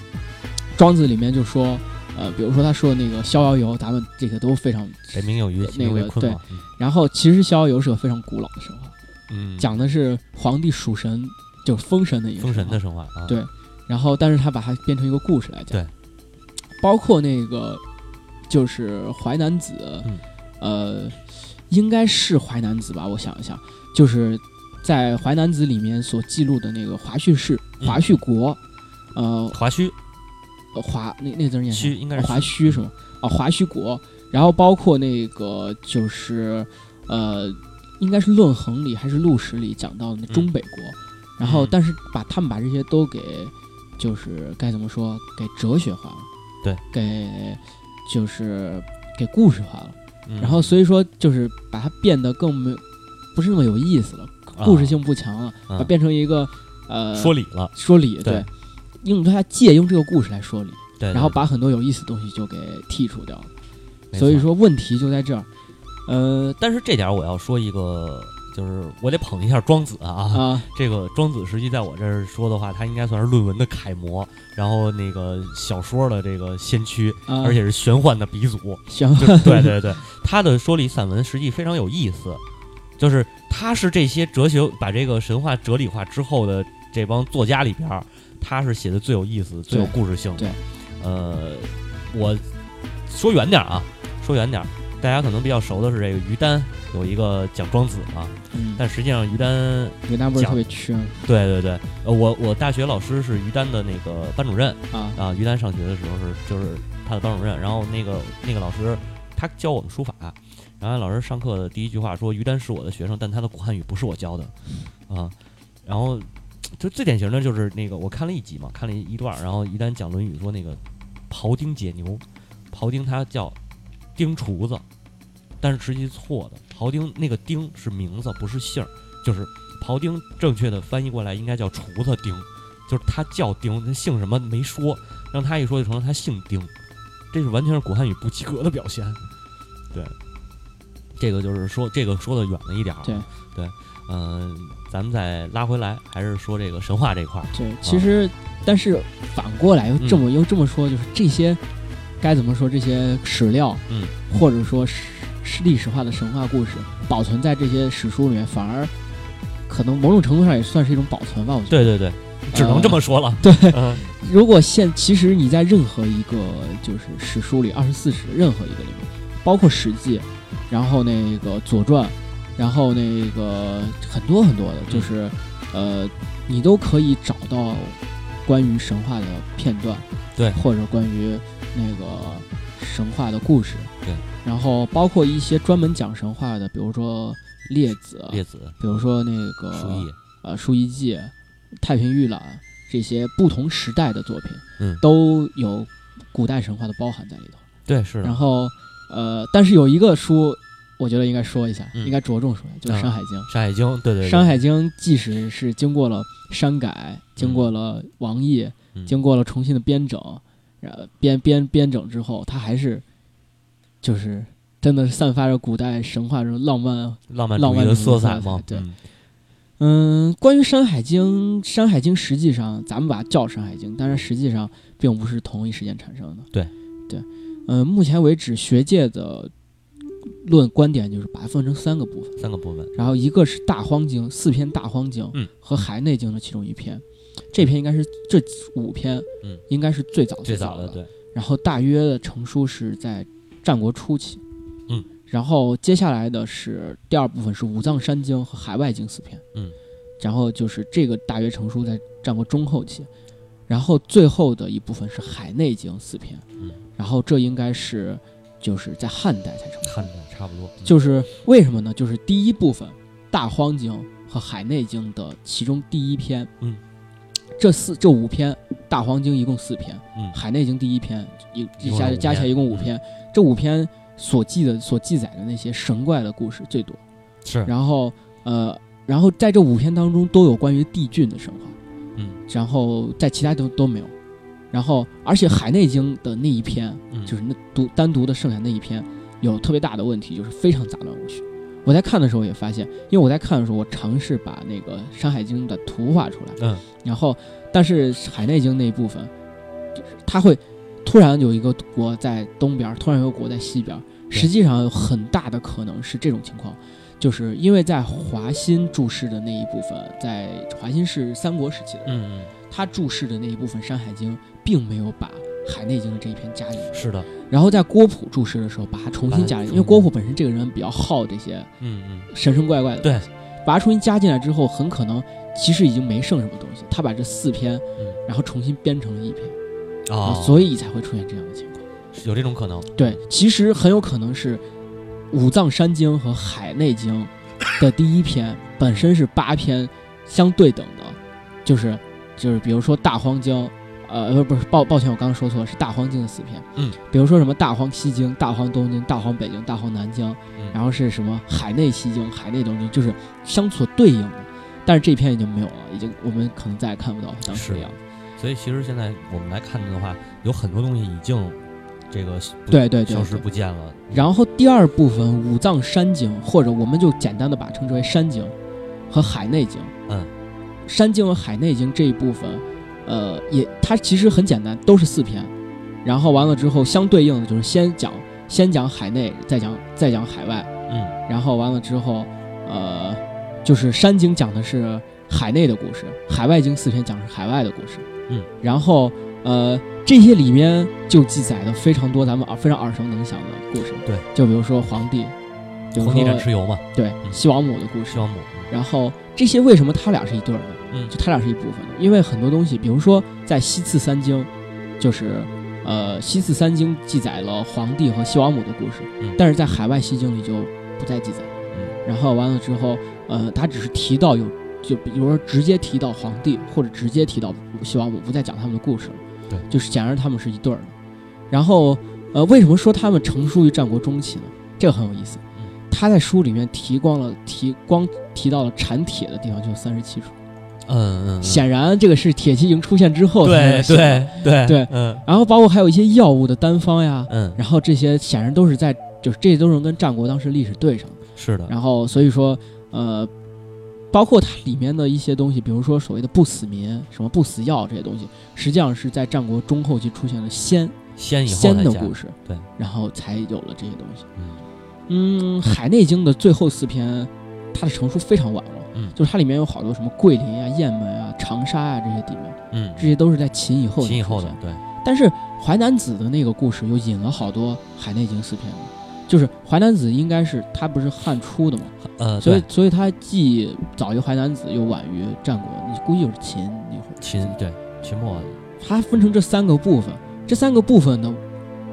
庄子里面就说。呃，比如说他说的那个逍遥游，咱们这个都非常“北冥有鱼，那个对。嗯，然后其实逍遥游是个非常古老的神话，嗯，讲的是皇帝属神，就是风神的一个神话，风神的神话啊。对，然后但是他把它变成一个故事来讲，对，包括那个就是淮南子、嗯、呃应该是淮南子吧，我想一想，就是在淮南子里面所记录的那个华胥氏、华胥国、嗯、呃华胥华那那字念胥，应该是华胥是吧？啊，华胥国，然后包括那个就是呃应该是《论衡》里还是《陆史》里讲到的中北国、嗯、然后但是把他们把这些都给就是该怎么说，给哲学化了，对，给就是给故事化了、嗯、然后所以说就是把它变得更没不是那么有意思了，故事性不强了、啊啊、把变成一个呃说理了，说理 对, 对用它借用这个故事来说理，对对对，然后把很多有意思的东西就给剔除掉了，所以说问题就在这儿。呃，但是这点我要说一个，就是我得捧一下庄子 啊, 啊这个庄子实际在我这儿说的话，他应该算是论文的楷模，然后那个小说的这个先驱、啊、而且是玄幻的鼻祖，玄幻对对对他的说理散文实际非常有意思，就是他是这些哲学把这个神话哲理化之后的这帮作家里边，他是写的最有意思最有故事性的。对对呃我说远点啊，说远点大家可能比较熟的是这个于丹有一个讲庄子啊、嗯、但实际上于丹于丹不是特别缺，对对对、呃、我我大学老师是于丹的那个班主任啊，啊于丹上学的时候是就是他的班主任，然后那个那个老师他教我们书法，然后老师上课的第一句话说于丹是我的学生，但他的古汉语不是我教的啊，然后就最典型的就是那个我看了一集嘛，看了一段，然后于丹讲论语说那个庖丁解牛，庖丁他叫丁厨子，但是实际错的，庖丁那个丁是名字不是姓，就是庖丁正确的翻译过来应该叫厨子丁，就是他叫丁，他姓什么没说，让他一说就成了他姓丁，这是完全是古汉语不及格的表现。对，这个就是说这个说的远了一点，对对嗯、呃，咱们再拉回来，还是说这个神话这一块。对，其实、哦、但是反过来又这么、嗯、又这么说，就是这些该怎么说，这些史料，嗯，或者说是历史化的神话故事，保存在这些史书里面，反而可能某种程度上也算是一种保存吧。我觉得，对对对，只能这么说了。呃、对、嗯，如果现其实你在任何一个就是史书里，二十四史任何一个里面，包括《史记》，然后那个《左传》。然后那个很多很多的就是呃你都可以找到关于神话的片段，对，或者关于那个神话的故事，对，然后包括一些专门讲神话的，比如说列子列子比如说那个书艺呃书艺记、太平御览，这些不同时代的作品嗯都有古代神话的包含在里头，对是的。然后呃但是有一个书我觉得应该说一下、嗯、应该着重说一下，就是山海经、嗯《山海经》《山海经》对对，《山海经》即使是经过了删改，经过了王译、嗯、经过了重新的编整、呃、编编编整之后，它还是就是真的散发着古代神话中浪漫浪漫主义的色彩吗？对，嗯，嗯关于山海经《山海经》，《山海经》实际上咱们把它叫《山海经》，但是实际上并不是同一时间产生的。对对，嗯、呃，目前为止学界的论观点就是把它分成三个部分，三个部分，然后一个是大荒经，四篇大荒经，嗯，和海内经的其中一篇，这篇应该是这五篇，嗯，应该是最早最早的，对。然后大约的成书是在战国初期，嗯，然后接下来的是第二部分是五藏山经和海外经四篇，嗯，然后就是这个大约成书在战国中后期，然后最后的一部分是海内经四篇，嗯，然后这应该是。就是在汉代才成功，汉代差不多、嗯、就是为什么呢，就是第一部分大荒经和海内经的其中第一篇，嗯，这四这五篇，大荒经一共四篇，嗯，海内经第一篇，一加加起来一共五篇、嗯、这五篇所记的所记载的那些神怪的故事最多，是，然后呃然后在这五篇当中都有关于帝俊的神话，嗯，然后在其他都都没有，然后而且海内经的那一篇、嗯、就是那独单独的剩下那一篇有特别大的问题，就是非常杂乱无序。我在看的时候也发现，因为我在看的时候我尝试把那个山海经的图画出来，嗯，然后但是海内经那一部分它会突然有一个国在东边，突然有一个国在西边，实际上有很大的可能是这种情况，就是因为在华歆注释的那一部分，在华歆是三国时期的人，嗯嗯，他注释的那一部分《山海经》并没有把海内经的这一篇加以，是的。然后在郭璞注释的时候，把它重新加进，因为郭璞本身这个人比较好这些，嗯嗯，神神怪怪的，对，把它重新加进来之后，很可能其实已经没剩什么东西。他把这四篇，嗯、然后重新编成了一篇，啊、哦，所以才会出现这样的情况，有这种可能。对，其实很有可能是《五藏山经》和《海内经》的第一篇本身是八篇相对等的，就是就是比如说《大荒经》。呃，不是，抱抱歉，我刚刚说错了，是《大荒经》的四篇。嗯，比如说什么《大荒西经》《大荒东经》《大荒北经》《大荒南经》嗯，然后是什么《海内西经》《海内东经》，就是相所对应的。但是这篇已经没有了，已经我们可能再也看不到当时的样子。所以其实现在我们来看的话，有很多东西已经这个对对消失不见了。然后第二部分《五藏山经》，或者我们就简单的把称之为山经和海内经。嗯，山经和海内经这一部分。呃，也它其实很简单，都是四篇，然后完了之后相对应的就是先讲先讲海内，再讲再讲海外，嗯，然后完了之后，呃，就是山经讲的是海内的故事，海外经四篇讲的是海外的故事，嗯，然后呃这些里面就记载的非常多咱们非常耳熟能详的故事，对，就比如说皇帝，皇帝斩蚩尤嘛，对，西王母的故事，西王母，然后这些为什么他俩是一对呢？嗯，就他俩是一部分的，因为很多东西，比如说在西次三经，就是呃西次三经记载了皇帝和西王母的故事，嗯，但是在海外西经里就不再记载，嗯，然后完了之后，呃，他只是提到有，就比如说直接提到皇帝或者直接提到西王母，不再讲他们的故事了，对，就是显然他们是一对的。然后呃，为什么说他们成书于战国中期呢？这个很有意思，嗯，他在书里面提光了提光提到了产铁的地方就三十七处。嗯，显然这个是铁骑营出现之后，对对对对，嗯，然后包括还有一些药物的单方呀，嗯，然后这些显然都是在，就是这些都是跟战国当时历史对上的，是的。然后所以说，呃，包括它里面的一些东西，比如说所谓的不死民、什么不死药这些东西，实际上是在战国中后期出现了仙仙以后仙的故事，对，然后才有了这些东西。嗯，嗯，《海内经》的最后四篇，它的成书非常晚了。嗯，就是它里面有好多什么桂林啊、雁门啊、长沙啊这些地面，嗯，这些都是在秦以后的。秦以后的，对。但是淮南子的那个故事又引了好多《海内经》四篇，就是淮南子应该是他不是汉初的嘛，呃，所以所以他既早于淮南子，又晚于战国，你估计就是秦那会儿。秦对，秦末。它分成这三个部分，这三个部分的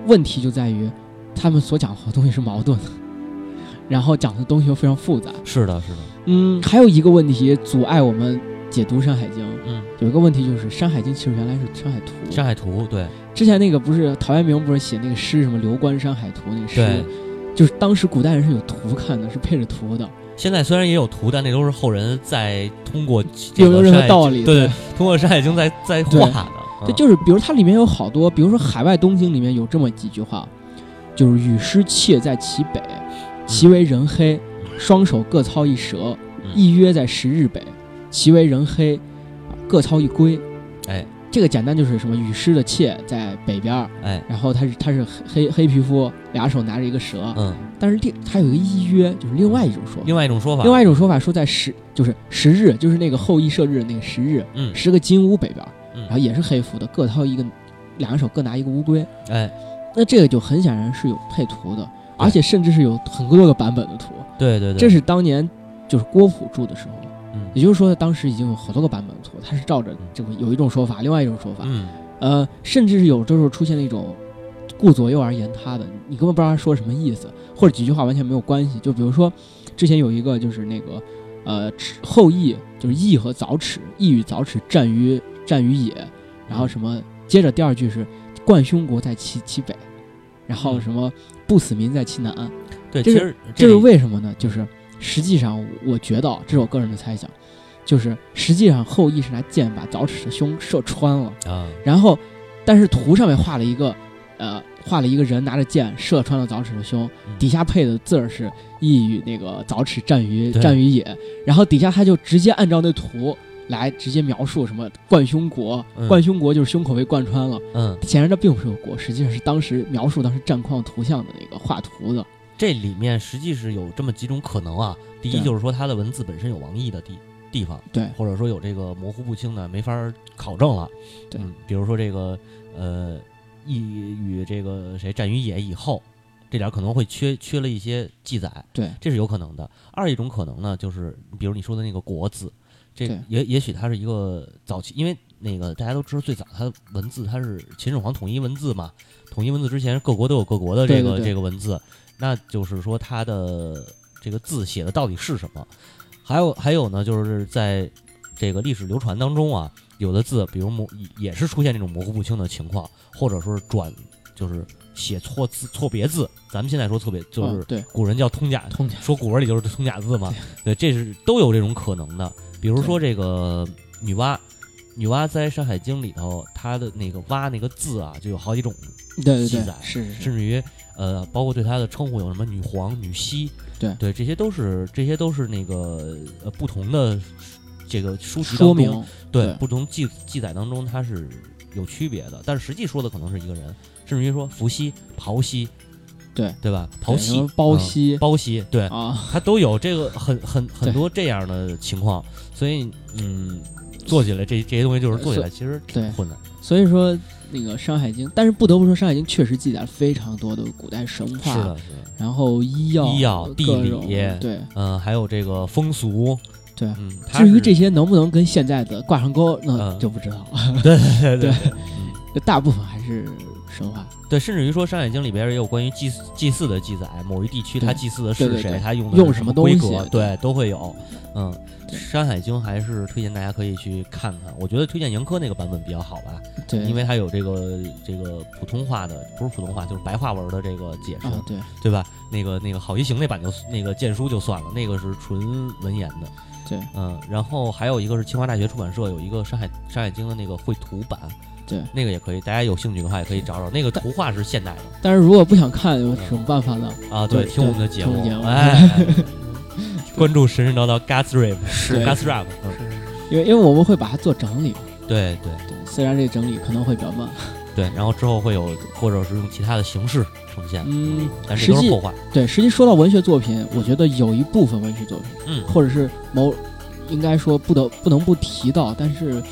问题就在于他们所讲的东西是矛盾的。然后讲的东西又非常复杂，是的，是的，嗯，还有一个问题阻碍我们解读《山海经》，嗯，有一个问题就是《山海经》其实原来是《山海图》，《山海图》对，之前那个不是陶渊明不是写那个诗什么《刘关山海图》那个诗，就是当时古代人是有图看的，是配着图的。现在虽然也有图，但那都是后人在通过有没有任何道理？对对，通过《山海经》在在画的，对，嗯，对，就是比如它里面有好多，比如说《海外东经》里面有这么几句话，就是与师妾在其北。其为人黑，双手各操一蛇，一约在十日北。其为人黑，各操一龟。哎，这个简单就是什么？雨师的妾在北边，哎，然后他是他是黑黑皮肤，俩手拿着一个蛇。嗯，但是另他有一个一约，就是另外一种说法。另外一种说法，另外一种说法说在十就是十日，就是那个后羿射日那个十日，嗯，十个金乌北边，嗯，然后也是黑服的，各操一个，两个手各拿一个乌龟。哎，那这个就很显然是有配图的。而且甚至是有很多个版本的图，对对对，这是当年就是郭璞注的时候，嗯，也就是说当时已经有好多个版本的图，它是照着这个有一种说法，另外一种说法，嗯，呃，甚至是有这时候出现了一种顾左右而言他的，你根本不知道他说什么意思，或者几句话完全没有关系。就比如说之前有一个就是那个呃后羿，就是羿和凿齿，羿与凿齿战于战于野，然后什么接着第二句是冠凶国在其其北。然后什么不死民在其南，嗯，对，这是这是为什么呢？就是实际上我觉得，这是我个人的猜想，就是实际上后羿是拿箭把凿齿的胸射穿了啊，然后但是图上面画了一个呃画了一个人拿着箭射穿了凿齿的胸，底下配的字是羿与那个凿齿战于战于野，然后底下他就直接按照那图来直接描述什么贯胸国，嗯，贯胸国就是胸口被贯穿了。嗯，显然这并不是个国，实际上是当时描述当时战况图像的那个画图的。这里面实际是有这么几种可能啊，第一就是说它的文字本身有王意的地地方，对，或者说有这个模糊不清的，没法考证了。对，嗯，比如说这个呃与这个谁战于野以后，这点可能会缺缺了一些记载，对，这是有可能的。二一种可能呢，就是比如你说的那个国字，这也也许它是一个早期，因为那个大家都知道最早它文字它是秦始皇统一文字嘛，统一文字之前各国都有各国的这个对对对这个文字，那就是说它的这个字写的到底是什么？还有还有呢，就是在这个历史流传当中啊，有的字比如模也是出现这种模糊不清的情况，或者说是转就是。写错字、错别字，咱们现在说错别就是古人叫通假、哦，通假说古文里就是通假字嘛。对，这是都有这种可能的。比如说这个女娲，女娲在《山海经》里头，她的那个娲那个字啊，就有好几种记载，对对对是是是甚至于呃，包括对她的称呼有什么女皇、女西，对对，这些都是这些都是那个呃不同的这个书籍说明，对，对不同记记载当中它是有区别的，但是实际说的可能是一个人。甚至于说伏羲、刨羲，对对吧？刨羲、包羲、包羲，对啊，它都有这个很很很多这样的情况，所以嗯，做起来这这些东西就是做起来其实挺困难。所以说那个《山海经》，但是不得不说，《山海经》确实记载了非常多的古代神话，是的，是的。然后医药、医药、地理，对，嗯、呃，还有这个风俗。对，嗯，至于这些能不能跟现在的挂上钩，那就不知道了。嗯、对对对，对嗯、大部分还是神话。对，甚至于说《山海经》里边也有关于祭祭祀的记载，某一地区他祭祀的是谁，他用的用什么规格，对，都会有。嗯，《山海经》还是推荐大家可以去看看，我觉得推荐盈科那个版本比较好吧，对，因为它有这个这个普通话的，不是普通话就是白话文的这个解释，啊、对对吧？那个那个郝一行那版就那个荐书就算了，那个是纯文言的。对，嗯，然后还有一个是清华大学出版社有一个山海《山海经》的那个绘图版，对，那个也可以，大家有兴趣的话也可以找找，那个图画是现代的。但是如果不想看，有什么办法呢？啊，对，对听我们的节目，节目哎，关注神神叨叨 Gutsrap 是 Gutsrap， 因为因为我们会把它做整理，对对对，虽然这整理可能会比较慢，对，然后之后会有或者是用其他的形式呈现，嗯，但是都是后话。对，实际说到文学作品，我觉得有一部分文学作品，嗯，或者是某，应该说不得不能不提到，但是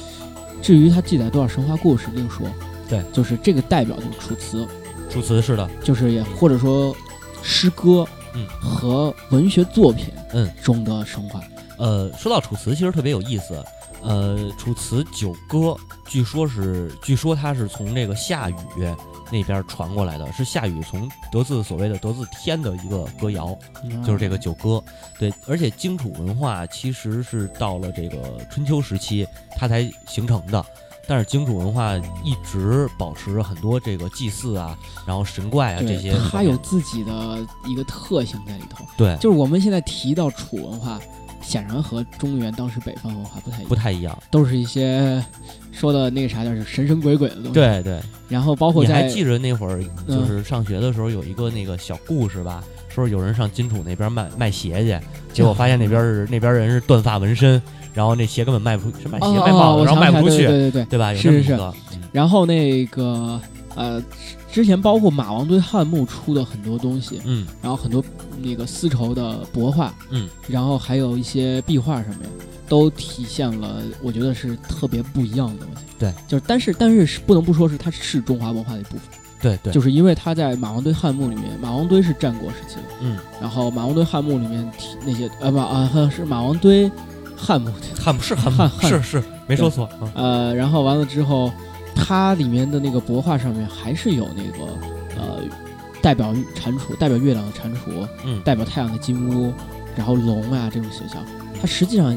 至于它记载多少神话故事另说，对，就是这个代表就是楚辞，楚辞是的，就是也或者说诗歌，嗯，和文学作品，嗯中的神话。呃，说到楚辞，其实特别有意思。呃，楚辞九歌，据说是，据说它是从这个夏禹那边传过来的，是夏禹从得自所谓的得自天的一个歌谣，嗯、就是这个九歌。对，而且荆楚文化其实是到了这个春秋时期它才形成的，但是荆楚文化一直保持很多这个祭祀啊，然后神怪啊这些，它有自己的一个特性在里头。对，就是我们现在提到楚文化。显然和中原当时北方文化不太一样不太一样，都是一些说的那个啥叫是神神鬼鬼的东西。对对，然后包括在你还记着那会儿，就是上学的时候有一个那个小故事吧，嗯、说有人上荆楚那边卖卖鞋去，结果发现那边是、嗯、那边人是断发纹身，然后那鞋根本卖不出去，是卖鞋卖帽子，哦哦、然后卖不出去，对对 对, 对, 对吧？是是是。嗯、然后那个呃，之前包括马王堆汉墓出的很多东西，嗯，然后很多。那个丝绸的帛画，嗯，然后还有一些壁画什么的，都体现了我觉得是特别不一样的东西。对，就是但是但是不能不说是它是中华文化的一部分。对对，就是因为它在马王堆汉墓里面，马王堆是战国时期的，嗯，然后马王堆汉墓里面提那些呃马啊是马王堆汉墓，汉不是汉墓是是没说错，嗯、呃，然后完了之后，它里面的那个帛画上面还是有那个呃。代表蟾蜍，代表月亮的蟾蜍，嗯，代表太阳的金乌，然后龙啊这种形象，它实际上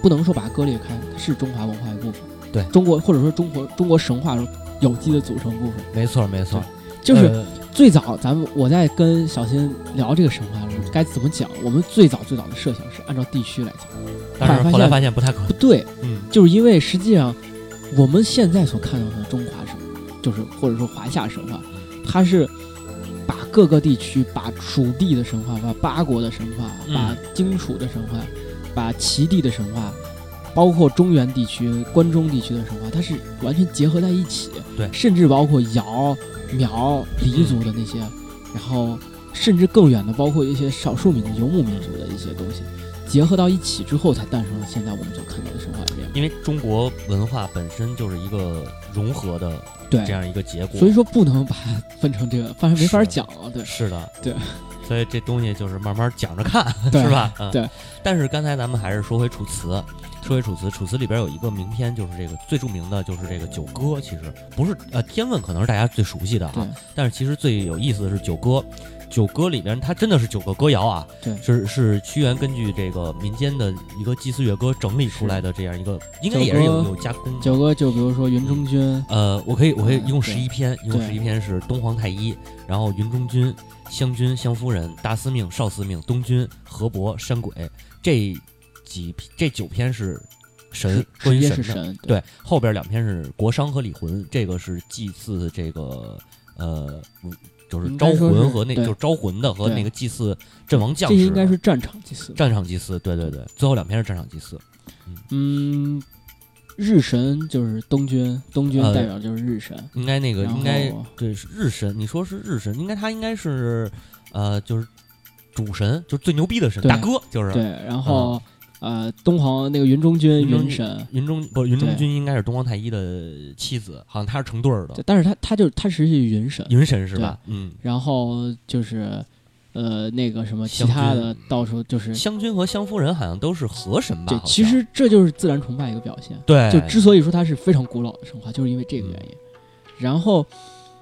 不能说把它割裂开，它是中华文化一部分，对中国或者说中国中国神话有机的组成部分。没错没错，就是、呃、最早咱们我在跟小新聊这个神话的时候该怎么讲，我们最早最早的设想是按照地区来讲，但是后来发现不太可能，不对，嗯，就是因为实际上我们现在所看到的中华神话，就是或者说华夏神话，它是。把各个地区，把楚地的神话，把八国的神话，把荆楚的神话，把齐地的神话，包括中原地区、关中地区的神话，它是完全结合在一起。对，甚至包括尧、苗、黎族的那些，然后甚至更远的，包括一些少数民族、游牧民族的一些东西，结合到一起之后，才诞生了现在我们所看到的神话演变。因为中国文化本身就是一个融合的这样一个结果，所以说不能把它分成这个，反正没法讲了。对，是的，对。所以这东西就是慢慢讲着看，是吧？嗯，对。但是刚才咱们还是说回楚辞，说回楚辞，楚辞里边有一个名篇，就是这个最著名的就是这个《九歌》。其实不是呃，《天问》可能是大家最熟悉的啊，但是其实最有意思的是《九歌》。九歌里边，它真的是九个歌谣啊，对，是是屈原根据这个民间的一个祭祀乐歌整理出来的这样一个，应该也是有有加工。九歌就比如说云中君，嗯、呃，我可以我可以一共十一篇，一共十一篇是东皇太一，然后云中君、湘君、湘夫人、大司命、少司命、东君、河伯、山鬼，这几这九篇是神，关于神的，对，后边两篇是国殇和李浑，这个是祭祀这个呃。就是招魂和那，就是招魂的和那个祭祀阵亡将士，这应该是战场祭祀。战场祭祀，对对对，最后两篇是战场祭祀。嗯，嗯日神就是东君，东君代表就是日神。呃、应该那个应该对是日神，你说是日神，应该他应该是呃就是主神，就是最牛逼的神，大哥就是。对，然后。嗯呃，东皇那个云中君，云神，云中不云中君应该是东皇太一的妻子，好像他是成对儿的。但是他他就他实际云神，云神是吧？嗯。然后就是，呃，那个什么其他的，到时候就是湘君和湘夫人好像都是河神吧？对，其实这就是自然崇拜一个表现。对，就之所以说它是非常古老的神话，就是因为这个原因。嗯、然后，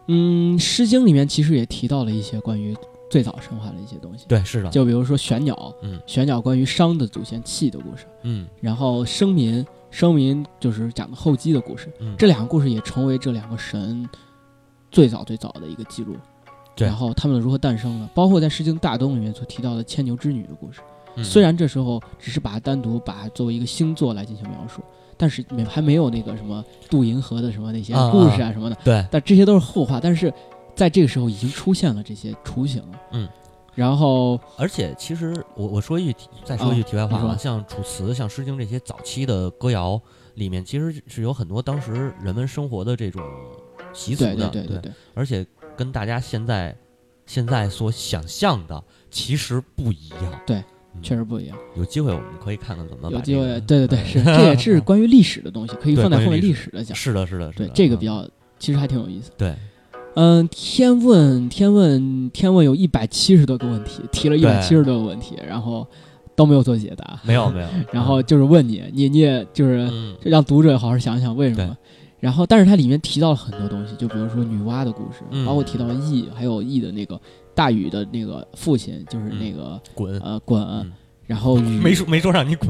嗯，《诗经》里面其实也提到了一些关于。最早神话的一些东西，对，是的，就比如说玄鸟，嗯，玄鸟关于商的祖先契的故事，嗯，然后生民，生民就是讲的后稷的故事，嗯，这两个故事也成为这两个神最早最早的一个记录，对，然后他们如何诞生呢？包括在《诗经·大东》里面所提到的牵牛织女的故事，嗯，虽然这时候只是把它单独把它作为一个星座来进行描述。但是没还没有那个什么渡银河的什么那些故事啊什么的，啊啊对，但这些都是后话，但是。在这个时候已经出现了这些雏形，嗯，然后而且其实我我说一句再说一句题外话啊，哦、像楚辞、像《诗经》这些早期的歌谣里面，其实是有很多当时人们生活的这种习俗的，对对对 对, 对, 对，而且跟大家现在现在所想象的其实不一样，对。确实不一样，有机会我们可以看看怎么把、这个、有机会，对对对，是这也是关于历史的东西，可以放在后面历史的讲，是的，是的，是的，对，这个比较、嗯、其实还挺有意思，对。嗯，天问，天问，天问有一百七十多个问题，提了一百七十多个问题，然后都没有做解答，没有没有，然后就是问你，嗯、你你也就是让读者好好想想为什么。然后，但是它里面提到了很多东西，就比如说女娲的故事，嗯、包括提到了羿，还有羿的那个大禹的那个父亲，就是那个、嗯、滚呃滚，嗯、然后没说没说让你滚，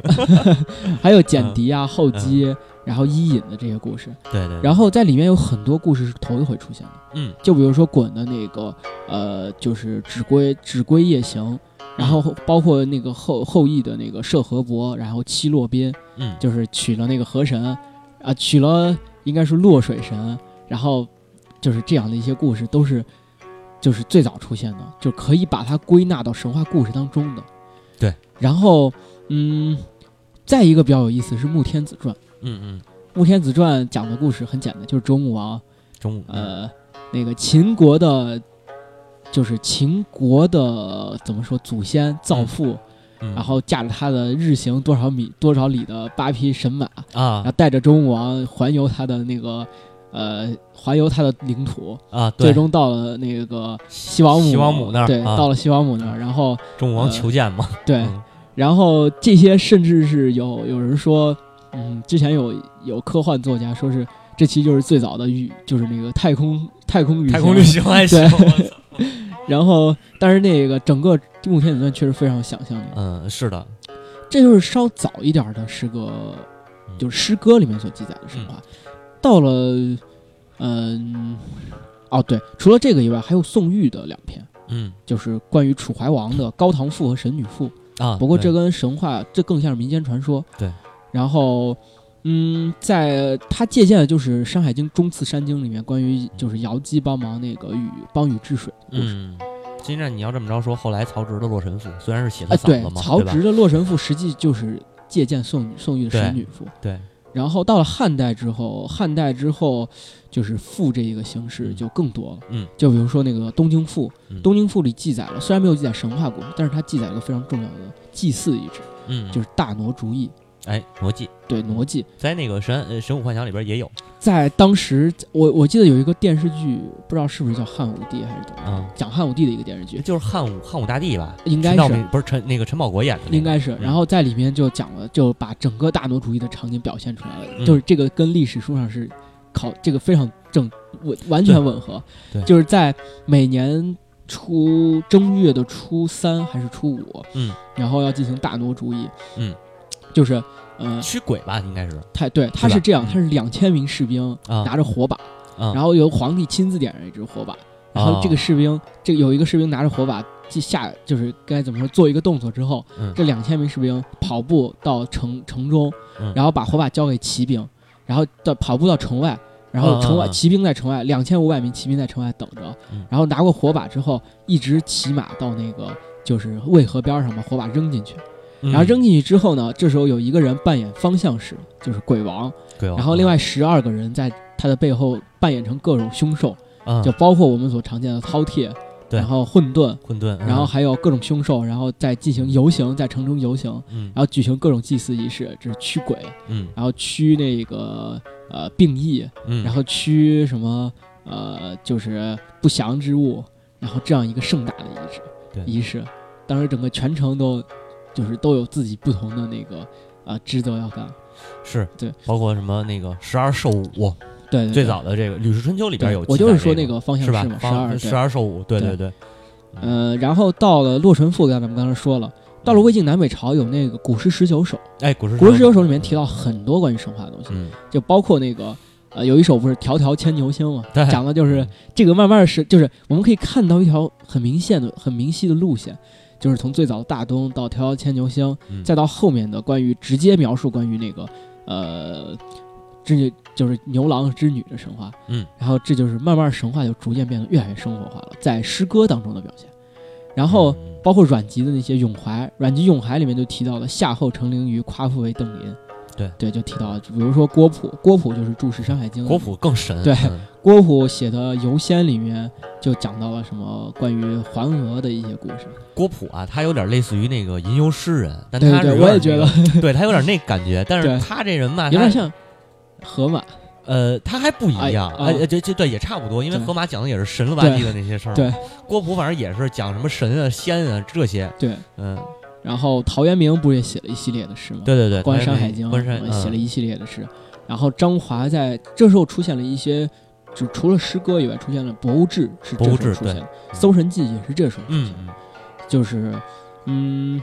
还有简狄啊、嗯、后稷。嗯然后伊尹的这些故事，对 对, 对，然后在里面有很多故事是头一回出现的，嗯，就比如说鲧的那个，呃，就是指归指归夜行，然后包括那个后后羿的那个射河伯，然后妻洛宾，嗯，就是娶了那个河神，啊、呃，娶了应该是洛水神，然后就是这样的一些故事都是就是最早出现的，就可以把它归纳到神话故事当中的，对，然后嗯，再一个比较有意思是《穆天子传》。嗯嗯，《穆天子传》讲的故事很简单，就是周穆王，周穆、嗯、呃，那个秦国的，就是秦国的怎么说，祖先造父，嗯嗯、然后驾着他的日行多少米多少里的八匹神马啊，然后带着周穆王环游他的那个，呃，环游他的领土啊，最终到了那个西王母，西王母那儿，对，啊、到了西王母那儿，然后周穆王求见嘛，呃、对，嗯、然后这些甚至是有有人说。嗯，之前有有科幻作家说是这期就是最早的宇，就是那个太空太空旅行，太空旅行还行。然后，但是那个整个《穆天子传》确实非常有想象力。嗯，是的，这就是稍早一点的诗歌，就是诗歌里面所记载的神话。嗯、到了，嗯、呃，哦对，除了这个以外，还有宋玉的两篇，嗯，就是关于楚怀王的《高唐赋》和《神女赋》啊。不过这跟神话，这更像是民间传说。对。然后，嗯，在他借鉴的就是《山海经·中次山经》里面关于就是尧姬帮忙那个禹帮禹治水的故事。嗯，其实你要这么着说，后来曹植的《洛神赋》虽然是写的散了嘛，哎、对，曹植的《洛神赋》实际就是借鉴宋宋玉的《神女赋》。对。然后到了汉代之后，汉代之后就是赋这一个形式就更多了。嗯，就比如说那个《东京赋》，嗯《东京赋》里记载了，虽然没有记载神话故事，但是它记载了非常重要的祭祀仪式。嗯，就是大傩竹艺。哎，傩技，对，傩技在那个神神武幻想里边也有。在当时我我记得有一个电视剧，不知道是不是叫汉武帝还是怎么样、嗯、讲汉武帝的一个电视剧，就是汉武汉武大帝吧，应该是，不是陈那个陈宝国演的、那个、应该是。然后在里面就讲了，就把整个大傩主义的场景表现出来了、嗯、就是这个跟历史书上是考这个非常正完全吻合。对对，就是在每年初正月的初三还是初五，嗯，然后要进行大傩主义，嗯，就是呃驱鬼吧，应该是他，对，他是这样，是他是两千名士兵、嗯、拿着火把、嗯、然后由皇帝亲自点燃一支火把、嗯、然后这个士兵这有一个士兵拿着火把下，就是该怎么说，做一个动作之后、嗯、这两千名士兵跑步到城城中、嗯、然后把火把交给骑兵，然后到跑步到城外，然后城外、嗯、骑兵在城外，两千五百名骑兵在城外等着、嗯、然后拿过火把之后一直骑马到那个就是渭河边上，把火把扔进去。然后扔进去之后呢，这时候有一个人扮演方向师，就是鬼王，鬼王然后另外十二个人在他的背后扮演成各种凶兽、嗯、就包括我们所常见的饕餮，然后混沌混沌、嗯、然后还有各种凶兽，然后再进行游行，在城中游行、嗯、然后举行各种祭祀仪式，这是驱鬼、嗯、然后驱那个呃病疫、嗯、然后驱什么呃就是不祥之物，然后这样一个盛大的仪式。对，仪式当时整个全城都就是都有自己不同的那个啊、呃、职责要干，是，对，包括什么那个十二兽舞，对， 对， 对，最早的这个《吕氏春秋》里边有、这个，我就是说那个方向是吧？十二十二兽舞，对对 对， 对，呃，然后到了洛神赋，咱们刚才说了，到了魏晋南北朝有那个《古诗十九首》，哎，古《古诗十九首》里面提到很多关于神话的东西、嗯，就包括那个呃，有一首不是《迢迢牵牛星》嘛，讲的就是这个，慢慢是就是我们可以看到一条很明显的、很明晰的路线。就是从最早的大东到迢迢牵牛星、嗯、再到后面的关于直接描述关于那个呃这就是牛郎织女的神话，嗯，然后这就是慢慢神话就逐渐变得越来越生活化了，在诗歌当中的表现。然后包括阮籍的那些咏怀，阮籍咏怀里面就提到了夏后成陵余，夸父为邓林，对对，就提到了，比如说郭璞，郭璞就是注释《山海经》，郭璞更神，对、嗯、郭璞写的《游仙》里面就讲到了什么关于还娥的一些故事。郭璞啊，他有点类似于那个吟游诗人，但他是、那个、对， 对， 对，我也觉得，对，他有点那感觉，但是他这人嘛，有点像荷马，呃，他还不一样，哎，这、哎、这、哎、对也差不多，因为荷马讲的也是神了吧唧的那些事儿，对，郭璞反正也是讲什么神啊、仙啊这些，对，嗯。然后陶渊明不是也写了一系列的诗吗？对对对，观山海经，观山、嗯、写了一系列的诗。然后张华在这时候出现了一些，就除了诗歌以外，出现了博物志，是这时候出现的。《搜神记》也是这时候出现的。嗯、就是，嗯，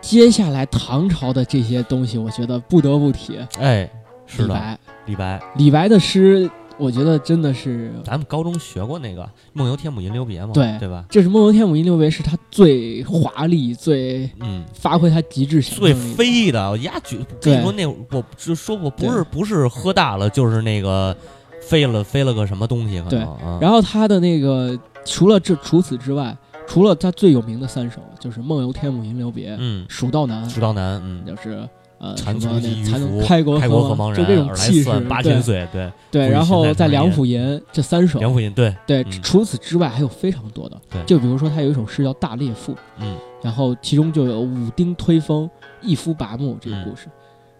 接下来唐朝的这些东西，我觉得不得不提。哎，是的，李白，李白，李白的诗。我觉得真的是咱们高中学过那个梦游天姥吟留别嘛，对对吧，这是梦游天姥吟留别，是他最华丽最嗯发挥他极致想象力、嗯、最飞的。我压举跟你说那我就说我不是不是喝大了，就是那个飞了飞了个什么东西可能对、嗯、然后他的那个除了这除此之外，除了他最有名的三首就是梦游天姥吟留别，嗯，蜀道难，蜀道难，嗯，就是呃，蚕丛及渔夫，开国何茫然，就这种气势，八千岁，对对。然后在《梁甫吟》这三首，《梁甫吟》对对、嗯。除此之外还有非常多的，就比如说他有一首诗叫《大猎赋》，嗯，然后其中就有武丁推风，一夫拔木这个故事。嗯、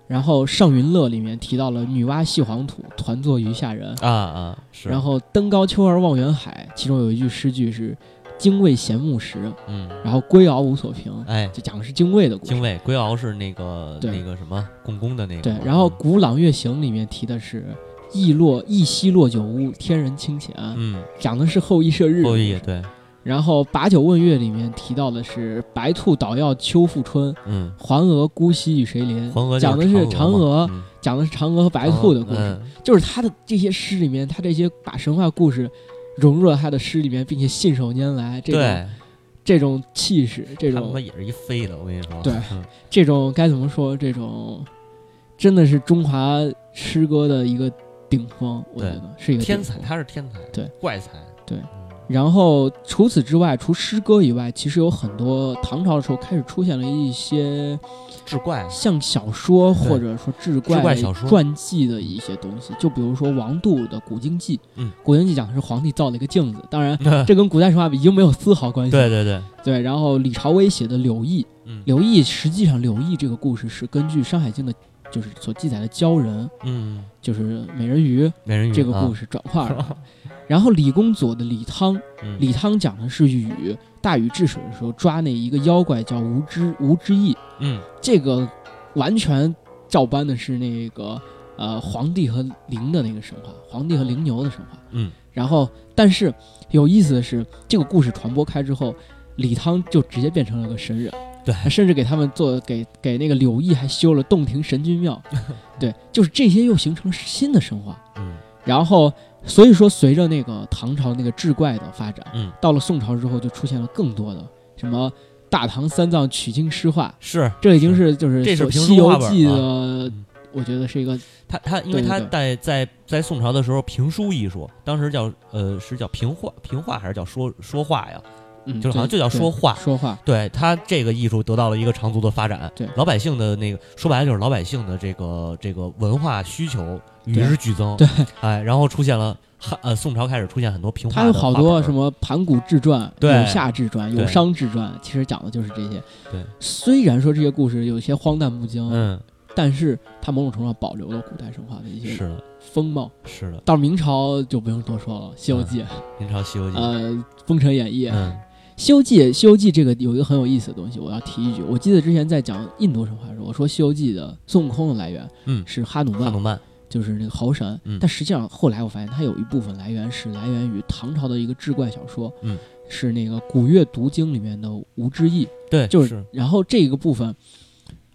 然后《上云乐》里面提到了女娲系黄土，团坐鱼下人啊啊是。然后登高丘而望远海，其中有一句诗句是。精卫衔木石，嗯，然后归敖无所凭，哎，就讲的是精卫的故事。精卫，归敖是那个那个什么共工的那个。对，然后《古朗月行》里面提的是“一落一夕落九屋，天人清闲”，嗯，讲的是后羿射日。后羿对。然后《把酒问月》里面提到的是“白兔捣药秋复春”，嗯，“还娥姑息与谁邻”，讲的是嫦娥、嗯，讲的是嫦娥和白兔的故事、嗯。就是他的这些诗里面，他这些把神话故事。融入了他的诗里面，并且信手拈来，这种这种气势，这种他们也是一飞的，我跟你说，对，这种该怎么说？这种真的是中华诗歌的一个顶峰，我觉得是一个天才，他是天才，对，怪才，对。然后除此之外，除诗歌以外，其实有很多唐朝的时候开始出现了一些志怪，像小说或者说志怪传记的一些东西，就比如说王杜的《古今记》，嗯，《古今记》讲的是皇帝造了一个镜子，当然这跟古代神话已经没有丝毫关系，对对对对。然后李朝威写的《柳毅》，嗯，刘毅实际上刘毅这个故事是根据《山海经》的，就是所记载的鲛人，嗯，就是美人鱼，美人鱼这个故事转化了。啊、然后李公佐的李汤，嗯、李汤讲的是禹大禹治水的时候抓那一个妖怪叫吴之吴之义，嗯，这个完全照搬的是那个呃黄帝和灵的那个神话，黄帝和灵牛的神话，嗯。然后，但是有意思的是，这个故事传播开之后，李汤就直接变成了个神人，对，甚至给他们做给给那个柳毅还修了洞庭神君庙，对，就是这些又形成了新的神话，嗯。然后，所以说随着那个唐朝那个志怪的发展，嗯，到了宋朝之后就出现了更多的什么大唐三藏取经诗话，是，这已经是就是这是《西游记》的。我觉得是一个他他，因为他在在在宋朝的时候评书艺术，当时叫呃是叫评话评话还是叫说说话呀？嗯，就是好像就叫说话说话。对，他这个艺术得到了一个长足的发展，对老百姓的那个说白了就是老百姓的这个这个文化需求与日俱增。对，哎，然后出现了呃宋朝开始出现很多评话，他有好多什么盘古志传、有夏志传、有商志传，其实讲的就是这些。对，虽然说这些故事有些荒诞不经，嗯。但是它某种程度上保留了古代神话的一些风貌，是的。是的到明朝就不用多说了，《西游记》嗯、明朝《西游记》呃，《封神演义》嗯，《西游记》《西游记》这个有一个很有意思的东西，我要提一句。我记得之前在讲印度神话的时候，我说《西游记》的孙悟空的来源，嗯，是哈努曼，哈努曼就是那个猴神。嗯、但实际上后来我发现，它有一部分来源是来源于唐朝的一个志怪小说，嗯，是那个《古月读经》里面的吴之义，对，就是。是然后这个部分。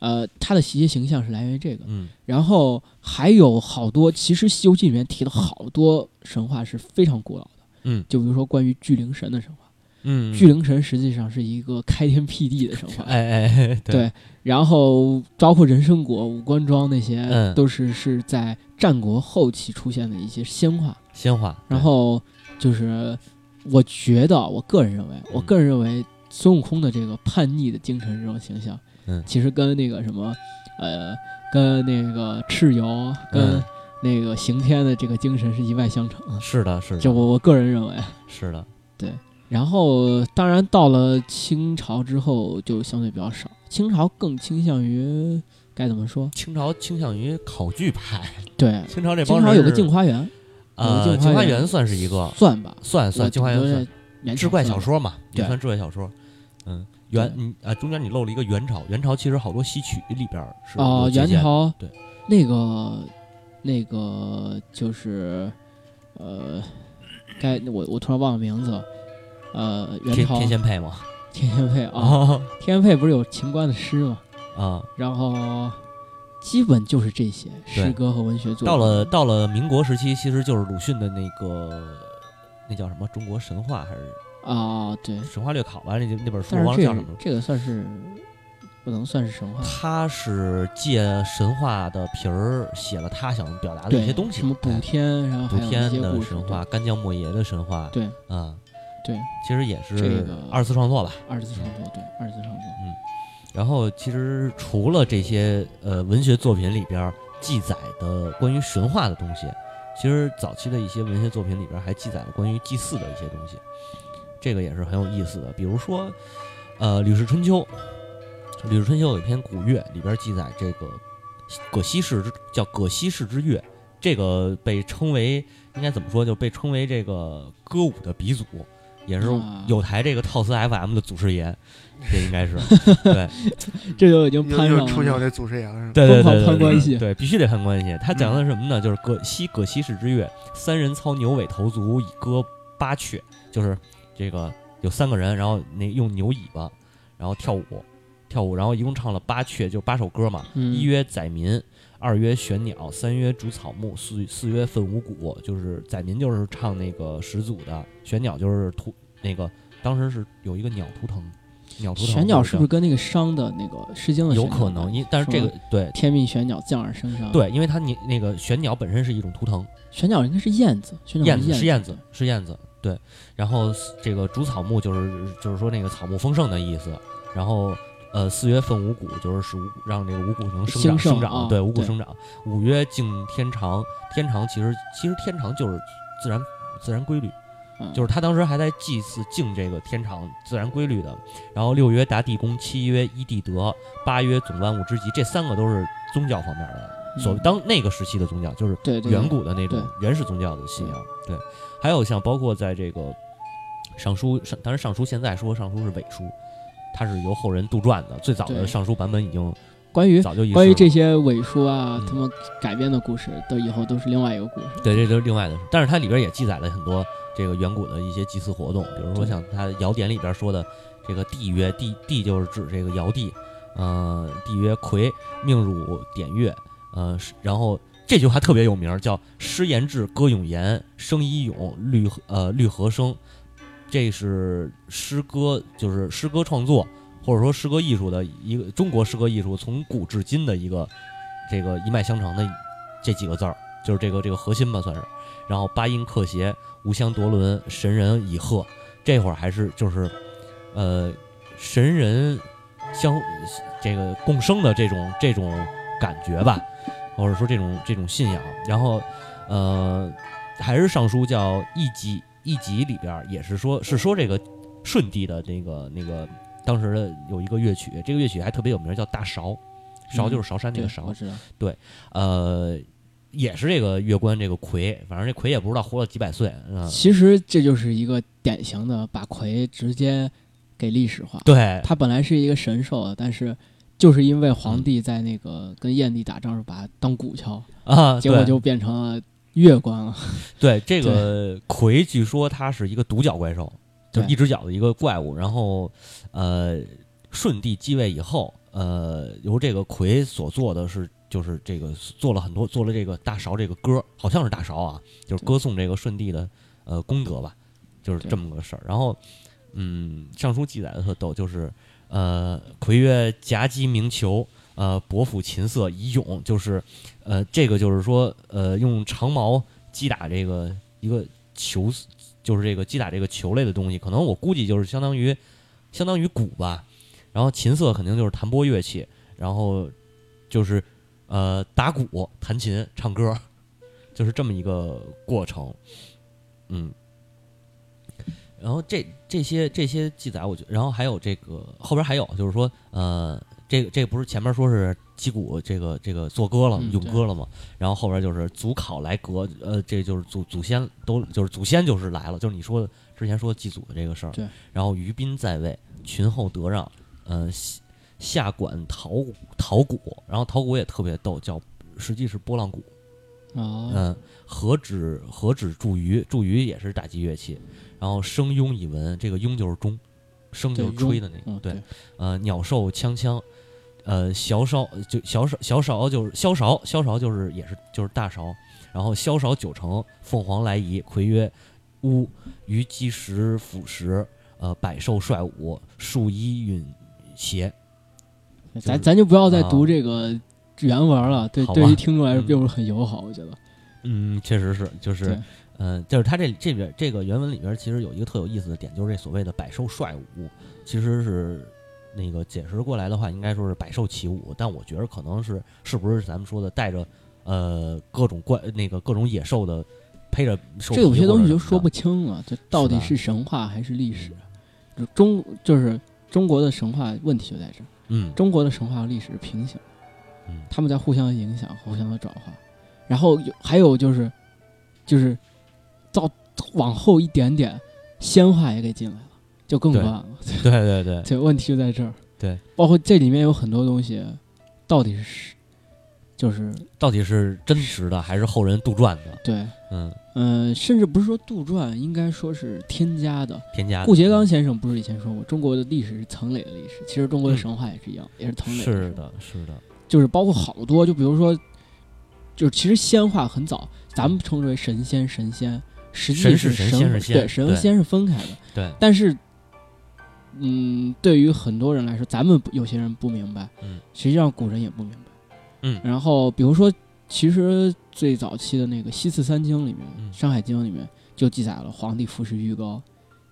呃，他的习气形象是来源于这个，嗯，然后还有好多，其实《西游记》里面提了好多神话是非常古老的，嗯，就比如说关于巨灵神的神话，嗯，巨灵神实际上是一个开天辟地的神话，哎哎，对，对然后包括人参果、五官庄那些，嗯、都是是在战国后期出现的一些仙话，仙话，然后就是我觉得，我个人认为，我个人认为孙悟空的这个叛逆的精神这种形象。嗯、其实跟那个什么，呃，跟那个蚩尤，跟那个刑天的这个精神是一脉相承。是的，是的。就我我个人认为。是的，对。然后，当然到了清朝之后就相对比较少，清朝更倾向于该怎么说？清朝倾向于考据派。对，清朝这帮人。清朝有个镜花缘，呃，镜花缘算是一个，算吧，算算镜花缘算，志怪小说嘛，也算志怪小说，嗯。元你啊，中间你漏了一个元朝，元朝其实好多戏曲里边是哦，元朝对那个那个就是呃，该我我突然忘了名字，呃，元朝天仙配吗？天仙配啊，哦、天仙配不是有秦观的诗吗？啊、哦，然后基本就是这些诗歌和文学作品。到了到了民国时期，其实就是鲁迅的那个那叫什么中国神话还是？啊、哦，对，神话略考吧，那那本书忘了叫什么。这个算是不能算是神话，他是借神话的皮儿写了他想表达的一些东西，什么补天，然后补天的神话，干将莫邪的神话，对，啊、嗯，对，其实也是二次创作吧，这个、二次创作，对，二次创作，嗯。然后其实除了这些呃文学作品里边记载的关于神话的东西，其实早期的一些文学作品里边还记载了关于祭祀的一些东西。这个也是很有意思的，比如说，呃，《吕氏春秋》，《吕氏春秋》有一篇《古乐》，里边记载这个葛西氏之叫葛西氏之乐，这个被称为应该怎么说，就被称为这个歌舞的鼻祖，也是有台这个套词 F M 的祖师爷，这应该是对，这就已经攀上了，出现我这祖师爷了，对对对，攀关系，对，必须得攀关系。他讲的是什么呢？就是葛西葛西氏之乐，三人操牛尾头足以歌八阙，就是。这个有三个人，然后那用牛尾巴，然后跳舞，跳舞，然后一共唱了八阙，就八首歌嘛。嗯、一曰宰民，二曰玄鸟，三曰逐草木，四四曰奋五谷。就是宰民就是唱那个始祖的，玄鸟就是图那个当时是有一个鸟图腾，鸟图腾。玄鸟是不是跟那个商的那个《诗经》的有可能？因但是这个对天命玄鸟降而生商，对，因为它你那个玄鸟本身是一种图腾，玄鸟应该是燕子，玄鸟是燕子，是燕子，是燕子。对，然后这个逐草木就是就是说那个草木丰盛的意思，然后呃四曰奋五谷就是使让这个五谷能生长生长，对五谷生长。五曰敬天长，天长其实其实天长就是自然自然规律，嗯，就是他当时还在祭祀敬这个天场自然规律的。然后六曰达地公，七曰依地德，八曰总万物之极，这三个都是宗教方面的。嗯、所当那个时期的宗教就是远古的那种原始宗教的信仰。对， 对， 对， 对，还有像包括在这个尚书，当然尚书现在说尚书是伪书，它是由后人杜撰的，最早的尚书版本已经。关于早就关于这些伪书啊、嗯，他们改编的故事，都以后都是另外一个故事。对，这都是另外的事。但是它里边也记载了很多这个远古的一些祭祀活动，比如说像它尧典里边说的这个帝曰，帝帝就是指这个尧帝，嗯、呃，帝曰魁，命汝典乐，呃，然后这句话特别有名，叫师言志，歌咏言，声一咏，律呃律和声，这是诗歌，就是诗歌创作。或者说诗歌艺术的一个中国诗歌艺术从古至今的一个这个一脉相承的这几个字儿，就是这个这个核心吧算是。然后八音克谐，无相夺伦，神人以和，这会儿还是就是呃神人相这个共生的这种这种感觉吧，或者说这种这种信仰。然后呃还是尚书叫一集，一集里边也是说是说这个舜帝的那个那个。当时的有一个乐曲，这个乐曲还特别有名，叫大韶，韶就是韶山那个韶、嗯。对，呃，也是这个乐官这个魁，反正这魁也不知道活了几百岁。呃、其实这就是一个典型的把魁直接给历史化。对，他本来是一个神兽，但是就是因为皇帝在那个跟燕帝打仗时把他当鼓敲啊，结果就变成了乐官了。对，这个魁据说他是一个独角怪兽。就一只脚的一个怪物，然后，呃，舜帝继位以后，呃，由这个魁所做的是，就是这个做了很多，做了这个大韶这个歌，好像是大韶啊，就是歌颂这个舜帝的呃功德吧，就是这么个事儿。然后，嗯，尚书记载的特逗，就是呃，魁曰夹击鸣虬，呃，搏斧琴瑟以咏，就是呃，这个就是说，呃，用长矛击打这个一个球。就是这个击打这个球类的东西，可能我估计就是相当于相当于鼓吧。然后琴瑟肯定就是弹拨乐器，然后就是呃打鼓、弹琴、唱歌，就是这么一个过程。嗯，然后这这些这些记载，我觉得，然后还有这个后边还有就是说呃，这个这个、不是前面说是击鼓这个这个作歌了、咏歌了嘛？然后后边就是祖考来革，呃，这就是祖祖先都就是祖先就是来了，就是你说的之前说祭祖的这个事儿。对。然后于斌在位，群后得让，呃，下管陶陶鼓，然后陶鼓也特别逗，叫实际是波浪鼓。哦。嗯，何止何止祝鱼，祝鱼也是打击乐器。然后声雍以闻，这个雍就是钟，声就是吹的那个。对。对，呃，鸟兽锵锵。呃，小勺就小勺，小勺就是萧勺，萧勺就是也是就是大勺，然后萧勺九成，凤凰来仪，魁曰乌，于鸡石辅食，呃，百兽率舞，数一允邪。咱咱就不要再读这个原文了，啊、对，对于听众来说并不是很友好，我觉得。嗯，确实是，就是，嗯、呃，就是他这这边这个原文里边其实有一个特有意思的点，就是这所谓的百兽率舞，其实是。那个解释过来的话，应该说是百兽起舞，但我觉得可能是是不是咱们说的带着呃各种怪那个各种野兽的配着兽皮，这有些东西就说不清了，这到底是神话还是历史？是中就是中国的神话问题就在这儿，嗯，中国的神话和历史是平行，嗯，他们在互相影响、互相的转化，然后有还有就是就是到往后一点点，仙话也给进来了。就更乱了，对对对，这问题就在这儿。对，包括这里面有很多东西，到底是就是到底是真实的还是后人杜撰的？对，嗯嗯、呃，甚至不是说杜撰，应该说是添加的。添加的。顾颉刚先生不是以前说过，中国的历史是层累的历史，其实中国的神话也是一样，嗯、也是层累的。是的，是的，就是包括好多，就比如说，就是其实仙话很早，咱们称之为神仙，神仙实际是神，神是神仙，对，神和仙是分开的。对，但是。嗯，对于很多人来说，咱们有些人不明白，嗯，实际上古人也不明白，嗯。然后比如说，其实最早期的那个《西次三经》里面，嗯《山海经》里面就记载了皇帝服食鱼膏，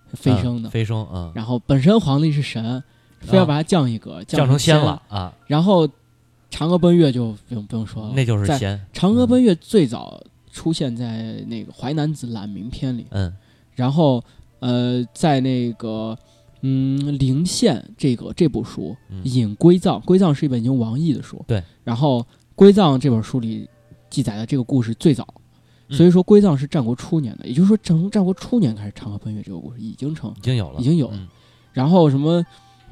是飞升的，嗯、飞升啊、嗯。然后本身皇帝是神，非要把它降一格，啊、降成仙了啊。然后嫦娥奔月就不用不用说了，那就是仙。嫦娥奔月最早出现在那个《淮南子·览明篇》里，嗯。然后呃，在那个嗯《灵县》这个这部书引归藏，归藏是一本引王逸的书，对。然后归藏这本书里记载的这个故事最早，所以说归藏是战国初年的，也就是说从战国初年开始，长河奔月这个故事已经成已经有了，已经有了。嗯、然后什么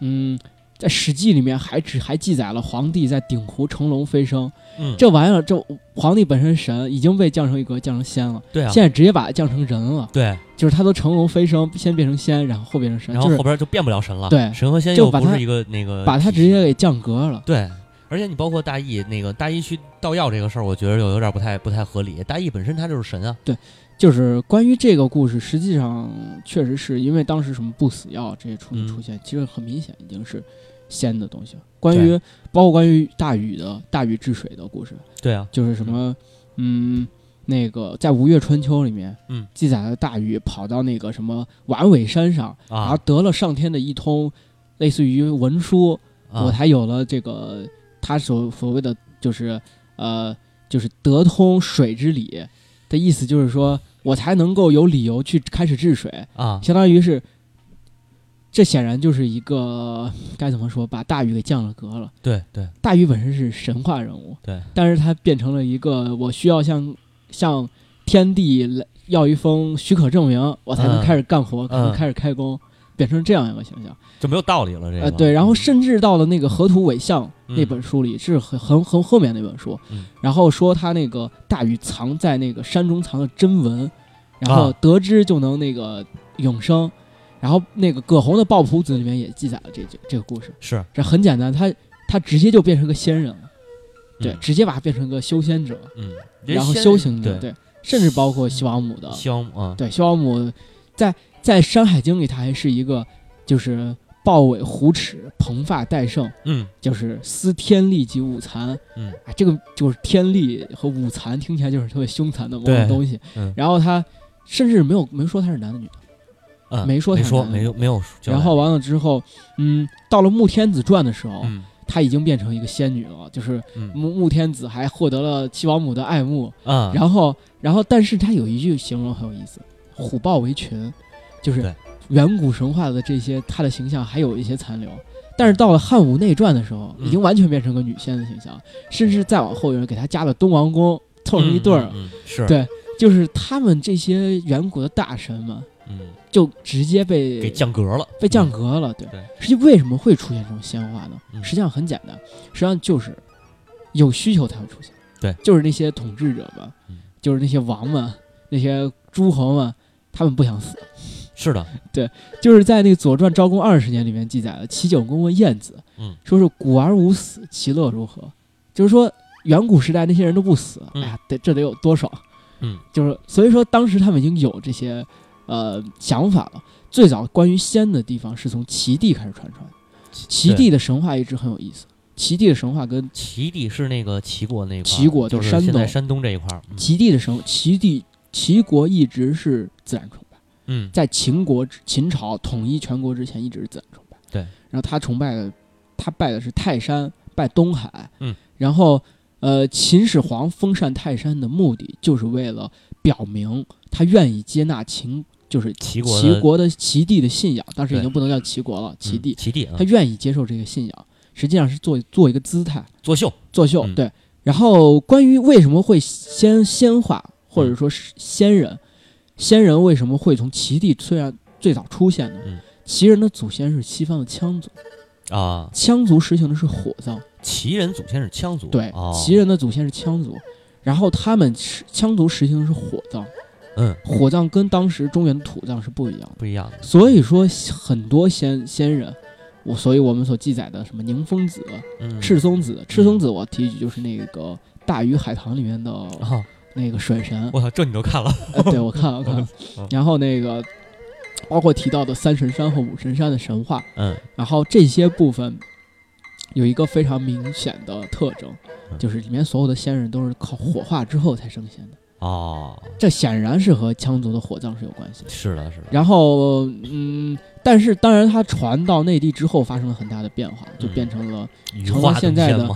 嗯。在《史记》里面还只还记载了皇帝在鼎湖乘龙飞升，嗯，这玩意儿，这皇帝本身神已经被降成一格，降成仙了，对啊，现在直接把它降成人了，对，就是他都乘龙飞升，先变成仙，然后后变成神，然后后边就变不了神了，对，神和仙又不是一个那个，把他直接给降格了，对。而且你包括大羿那个大羿去盗药这个事儿，我觉得有有点不太不太合理，大羿本身他就是神啊，对。就是关于这个故事，实际上确实是因为当时什么不死药这些出出现、嗯，其实很明显已经是仙的东西了。关于包括关于大禹的大禹治水的故事，对啊，就是什么嗯。嗯那个在《吴越春秋》里面，嗯，记载了大禹跑到那个什么晚尾山上，啊、然后得了上天的一通类似于文书，啊、我才有了这个他所所谓的就是呃就是得通水之理。的意思就是说，我才能够有理由去开始治水啊，相当于是，这显然就是一个该怎么说，把大禹给降了格了。对对，大禹本身是神话人物，对，但是他变成了一个我需要向向天地要一封许可证明，我才能开始干活，才、嗯、能开始开工、嗯，变成这样一个形象，就没有道理了。这个、呃、对，然后甚至到了那个《河图伪象》那本书里，嗯、是很很很后面那本书、嗯，然后说他那个大禹藏在那个山中藏的真文，然后得知就能那个永生，啊、然后那个葛洪的《抱朴子》里面也记载了这这这个故事，是这很简单，他他直接就变成个仙人了，对，嗯、直接把他变成个修仙者，嗯，然后修行者，对，甚至包括西王母的西王母、啊，对，西王母在在《山海经》里，他还是一个就是。豹尾虎齿，蓬发戴胜，嗯，就是司天力及五残，嗯，哎，这个就是天力和五残，听起来就是特别凶残的某种东西。嗯、然后他甚至没有没说他是男的女的，嗯、没说他是男的没说没没有。然后完了之后，嗯，到了《穆天子传》的时候、嗯，他已经变成一个仙女了，就是穆穆、嗯、天子还获得了齐王母的爱慕啊、嗯。然后，然后，但是他有一句形容很有意思：“虎豹为群”，就是。远古神话的这些，她的形象还有一些残留，但是到了《汉武内传》的时候，已经完全变成个女仙的形象，嗯、甚至再往后有人给她加了东王公，凑成一对儿、嗯嗯嗯。是，对，就是他们这些远古的大神们，嗯，就直接被给降格了，被降格了。对，嗯、对实际为什么会出现这种仙话呢、嗯？实际上很简单，实际上就是有需求才会出现。对，就是那些统治者吧，嗯、就是那些王们、那些诸侯们，他们不想死。是的，对，就是在那个《左传·昭公二十年》里面记载了齐景公问晏子，嗯，说是古而无死，其乐如何？就是说远古时代那些人都不死，嗯、哎呀，得这得有多少？嗯，就是所以说当时他们已经有这些呃想法了。最早关于仙的地方是从齐地开始传出来的，齐地的神话一直很有意思。齐地的神话跟齐地是那个齐国那块，齐国就是现在山东这一块。嗯、齐地的神，齐地齐国一直是自然崇拜。嗯，在秦国秦朝统一全国之前，一直是自然崇拜。对，然后他崇拜的，他拜的是泰山，拜东海。嗯，然后呃，秦始皇封禅泰山的目的，就是为了表明他愿意接纳秦，就是齐国齐国的齐地的信仰。当时已经不能叫齐国了，齐地、嗯、齐地、啊，他愿意接受这个信仰，实际上是做做一个姿态，作秀，作秀。嗯、对，然后关于为什么会仙仙化，或者说是仙人。嗯仙人为什么会从齐地虽然最早出现呢？嗯、齐人的祖先是西方的羌族啊，羌族实行的是火葬。齐人祖先是羌族，对，哦、齐人的祖先是羌族，然后他们羌族实行的是火葬。嗯，火葬跟当时中原的土葬是不一样的，不一样的。所以说很多仙仙人，我所以我们所记载的什么宁风子、嗯、赤松子，赤松子我提一句就是那个大鱼海棠里面的。哦那个水神，我操，这你都看了？呃、对，我看了，我看了。然后那个，包括提到的三神山和五神山的神话，嗯，然后这些部分有一个非常明显的特征，就是里面所有的仙人都是靠火化之后才升仙的。哦，这显然是和羌族的火葬是有关系的。是的，是的。然后，嗯，但是当然，它传到内地之后发生了很大的变化，就变成了、嗯、成了现在的。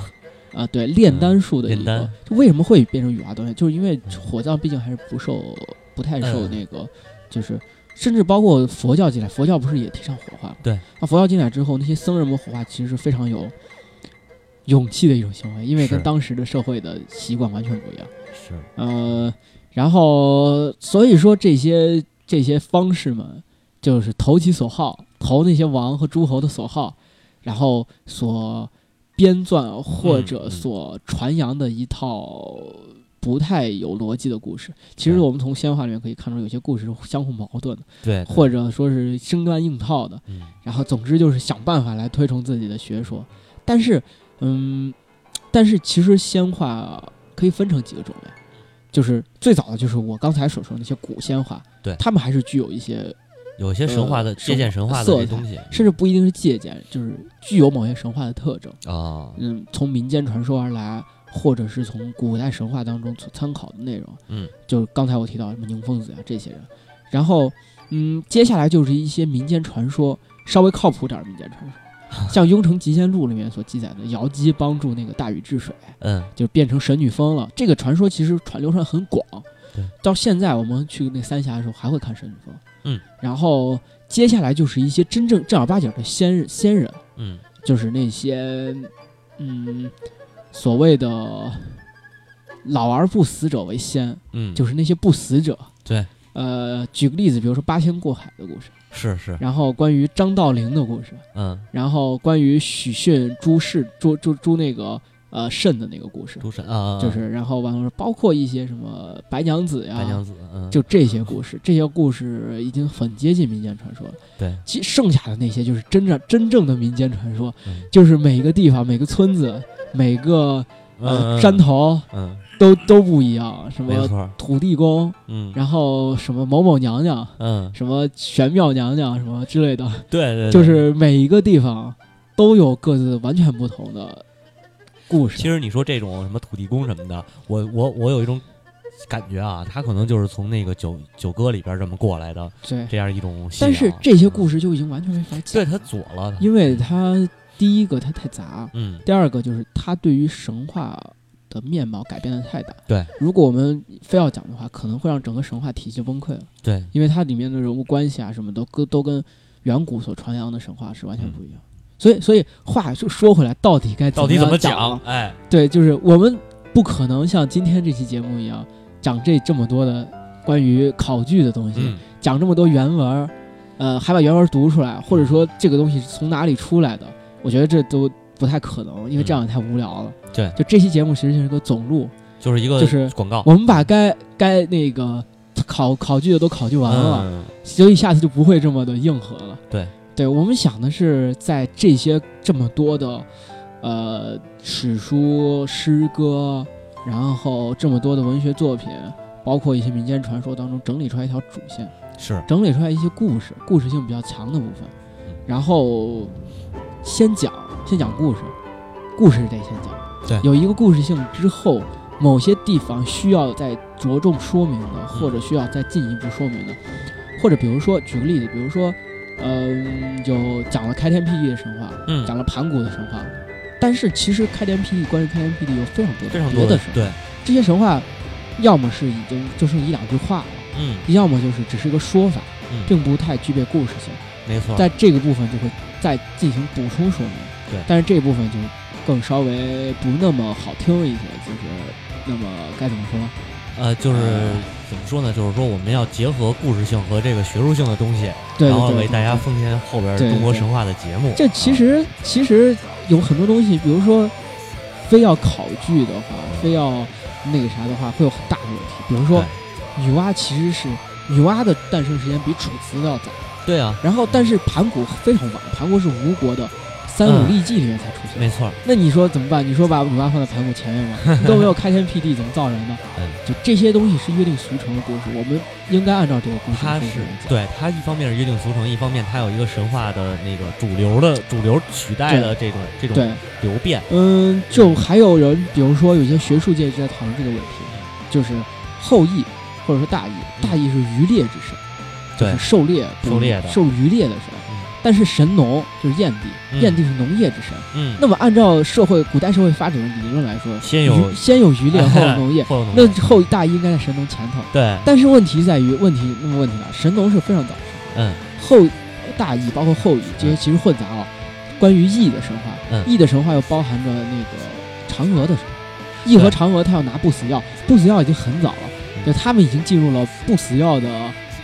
啊，对炼丹术的一个、嗯，就为什么会变成羽化东西，就是因为火葬毕竟还是不受、不太受那个，嗯、就是甚至包括佛教进来，佛教不是也提倡火化吗？对，那、啊、佛教进来之后，那些僧人们火化其实是非常有勇气的一种行为，因为跟当时的社会的习惯完全不一样。是，呃，然后所以说这些这些方士们就是投其所好，投那些王和诸侯的所好，然后所编撰或者所传扬的一套不太有逻辑的故事。其实我们从仙话里面可以看出，有些故事是相互矛盾的，对，或者说是生搬硬套的。然后总之就是想办法来推崇自己的学说。但是，嗯，但是其实仙话可以分成几个种类，就是最早的就是我刚才所说的那些古仙话，对，他们还是具有一些有些神话的、呃、借鉴神话的这些东西，甚至不一定是借鉴，就是具有某些神话的特征啊、哦，嗯，从民间传说而来。或者是从古代神话当中所参考的内容，嗯，就是刚才我提到什么宁疯子呀、啊、这些人，然后，嗯，接下来就是一些民间传说，稍微靠谱点民间传说，像《雍城集仙录》里面所记载的瑶姬帮助那个大禹治水，嗯，就变成神女峰了。这个传说其实传流传很广，对，到现在我们去那三峡的时候还会看神女峰，嗯，然后接下来就是一些真正正儿八经的仙仙人，嗯，就是那些，嗯。所谓的老而不死者为仙，嗯，就是那些不死者。对，呃，举个例子，比如说八仙过海的故事，是是。然后关于张道陵的故事，嗯，然后关于许逊朱氏朱朱朱那个呃肾的那个故事，朱肾啊，就是然后完了包括一些什么白娘子呀，白娘子，嗯，就这些故事，这些故事已经很接近民间传说了。对，其剩下的那些就是真正真正的民间传说，嗯、就是每个地方每个村子。每个呃、嗯、山头，嗯，都都不一样，什么土地公，嗯，然后什么某某娘娘，嗯，什么玄妙娘娘，什么之类的，对 对, 对，就是每一个地方都有各自完全不同的故事。其实你说这种什么土地公什么的，我我我有一种感觉啊，他可能就是从那个九九歌里边这么过来的，对，这样一种。但是这些故事就已经完全没法讲，对，他左了，因为他。第一个它太杂，嗯，第二个就是它对于神话的面貌改变的太大。对，如果我们非要讲的话，可能会让整个神话体系崩溃了。对，因为它里面的人物关系啊什么都跟都跟远古所传扬的神话是完全不一样。嗯、所以所以话就说回来，到底该怎么讲？到底怎么讲？哎，对，就是我们不可能像今天这期节目一样讲这这么多的关于考据的东西，嗯、讲这么多原文，呃，还把原文读出来，或者说这个东西是从哪里出来的。我觉得这都不太可能，因为这样也太无聊了。嗯、对，就这期节目其实就是一个总录，就是一个就是广告。我们把该该那个考考据的都考据完了、嗯，所以下次就不会这么的硬核了。对，对我们想的是在这些这么多的呃史书、诗歌，然后这么多的文学作品，包括一些民间传说当中整理出来一条主线，是整理出来一些故事，故事性比较强的部分，嗯、然后。先讲，先讲故事，故事得先讲。对，有一个故事性之后，某些地方需要再着重说明的，或者需要再进一步说明的，或者比如说举个例子，比如说，嗯、呃，有讲了开天辟地的神话，嗯，讲了盘古的神话，但是其实开天辟地关于开天辟地有非常多非常多的神话，对，这些神话要么是已经就剩一两句话了，嗯，要么就是只是一个说法，嗯、并不太具备故事性。没错，在这个部分就会再进行补充说明，对，但是这部分就更稍微不那么好听一些，就是那么该怎么说？呃，就是、呃、怎么说呢？就是说我们要结合故事性和这个学术性的东西，对对对对对对然后为大家奉献后边中国神话的节目。对对对对这其实、啊、其实有很多东西，比如说非要考据的话，非要那个啥的话，会有很大的问题。比如说女娲其实是女娲的诞生时间比楚辞要早。对啊，然后但是盘古非常晚，盘古是吴国的三五历纪里面才出现、嗯，没错。那你说怎么办？你说把女娲放在盘古前面吗？你都没有开天辟地，怎么造人呢？嗯，就这些东西是约定俗成的故事，我们应该按照这个故事。它是对它一方面是约定俗成，一方面它有一个神话的那个主流的主流取代的这种这种流变。嗯，就还有人，比如说有些学术界一直在讨论这个问题，就是后羿或者说大羿，大羿是渔猎之神。对，狩猎、狩猎的、狩渔猎的神，嗯、但是神农就是燕帝，燕、嗯、帝是农业之神。嗯，那么按照社会古代社会发展的理论来说，先有先有渔猎，后有农业，后农业那后大羿应该在神农前头。对，但是问题在于，问题那么问题啊，神农是非常早。嗯，后大羿包括后羿这些其实混杂啊。关于羿的神话，嗯，羿的神话又包含着那个嫦娥的神话。羿和嫦娥他要拿不死药，不死药已经很早了，就他们已经进入了不死药的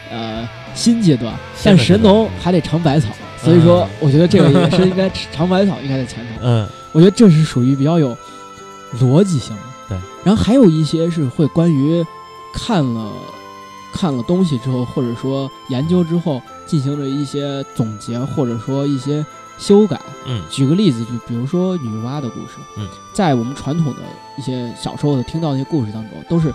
呃新阶段，但神农还得尝百草，所以说我觉得这个也是应该尝百草应该在前头。嗯，我觉得这是属于比较有逻辑性的。对，然后还有一些是会关于看了看了东西之后，或者说研究之后进行了一些总结，或者说一些修改。嗯，举个例子，就比如说女娲的故事。嗯，在我们传统的一些小时候的听到那些故事当中，都是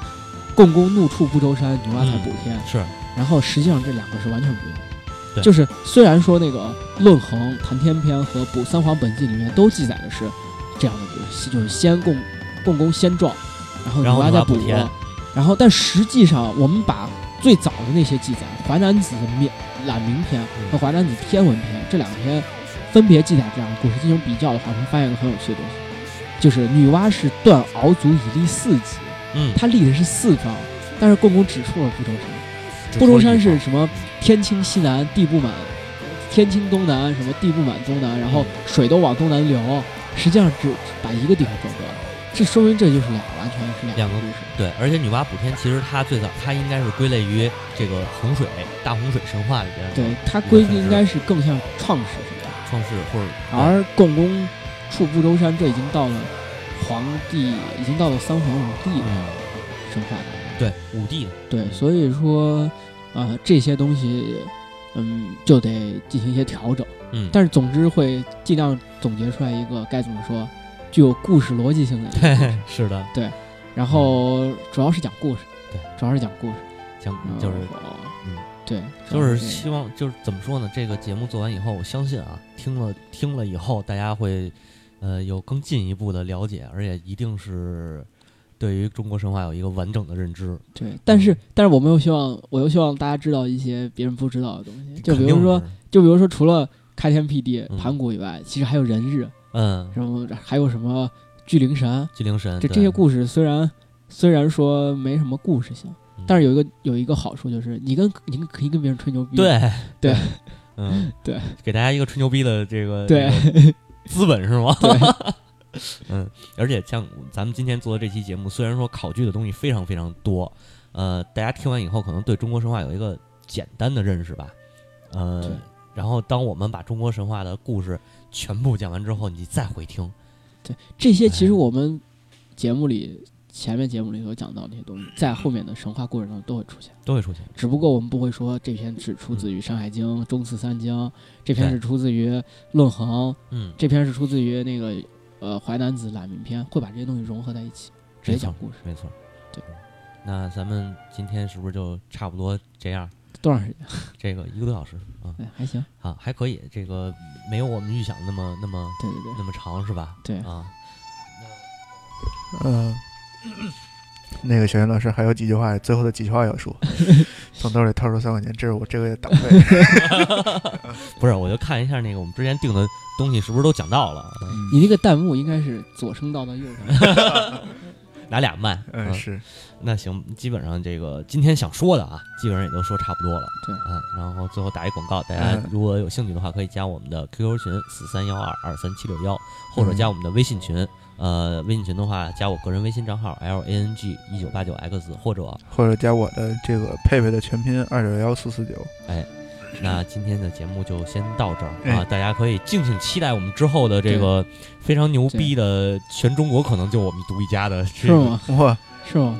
共工怒触不周山，女娲才补天。嗯，是。然后实际上这两个是完全不一样。对，就是虽然说那个论衡、谈天篇和补三皇本纪里面都记载的是这样的故事，就是先共共工先撞，然后女娲再补天。然后，然后但实际上我们把最早的那些记载，《淮南子览明篇》和《淮南子天文篇》这两篇分别记载这样的故事进行比较的话，会发现一个很有趣的东西，就是女娲是断鳌足以立四极。嗯，她立的是四方，但是共工指出了不周山。不周山是什么？天倾西南，地不满；天倾东南，什么地不满东南。然后水都往东南流，实际上只把一个地方断掉了。这说明这就是两个完全是两个故事。对，而且女娲补天其实她最早她应该是归类于这个洪水大洪水神话里边。对，她归应该是更像创世。创世或者，而共工触不周山，这已经到了皇帝，已经到了三皇五帝的神话。对，五帝。对，所以说啊、呃，这些东西，嗯，就得进行一些调整。嗯，但是总之会尽量总结出来一个该怎么说，具有故事逻辑性的。对，是的。对，然后主要是讲故事。对，主要是讲故事，讲就是。对，就是希望，就是怎么说呢？这个节目做完以后，我相信啊，听了听了以后，大家会，呃，有更进一步的了解，而且一定是对于中国神话有一个完整的认知。对，但是但是我们又希望，我又希望大家知道一些别人不知道的东西，就比如说，就比如说，除了开天辟地、盘古以外，嗯，其实还有人日，嗯，什么还有什么巨灵神、巨灵神，这这些故事虽然虽然说没什么故事性。但是有一个有一个好处就是你跟你可以跟别人吹牛逼，对对，嗯对，给大家一个吹牛逼的这个对资本是吗？对，嗯，而且像咱们今天做的这期节目，虽然说考据的东西非常非常多，呃，大家听完以后可能对中国神话有一个简单的认识吧，呃，然后当我们把中国神话的故事全部讲完之后，你再回听，对这些其实我们节目里。前面节目里头讲到那些东西，在后面的神话故事中都会出现，都会出现。只不过我们不会说这篇是出自于《山海经》《中次三经》，这篇是出自于《论衡》，嗯，这篇是出自于那个呃《淮南子览明篇》，会把这些东西融合在一起，直接讲故事。没错，对。那咱们今天是不是就差不多这样？多长时间？这个一个多小时啊，嗯，还行啊，还可以。这个没有我们预想那么那么对对对那么长是吧？对啊，嗯。那个小袁老师还有几句话，最后的几句话要说。从兜里掏出三块钱，这是我这个月党费。不是，我就看一下那个我们之前定的东西是不是都讲到了。嗯，你那个弹幕应该是左声道到右声道，拿俩麦。嗯，啊，是。那行，基本上这个今天想说的啊，基本上也都说差不多了。对，嗯，然后最后打一广告，大家如果有兴趣的话，可以加我们的 Q Q 群四三幺二二三七六幺，或者加我们的微信群。呃，微信群的话，加我个人微信账号 l a n g 一九八九 x， 或者或者加我的这个佩佩的全拼二九幺四四九。哎，那今天的节目就先到这儿，哎，啊，大家可以敬请期待我们之后的这个非常牛逼的，全中国可能就我们独一家的，是吗？哇，是吗？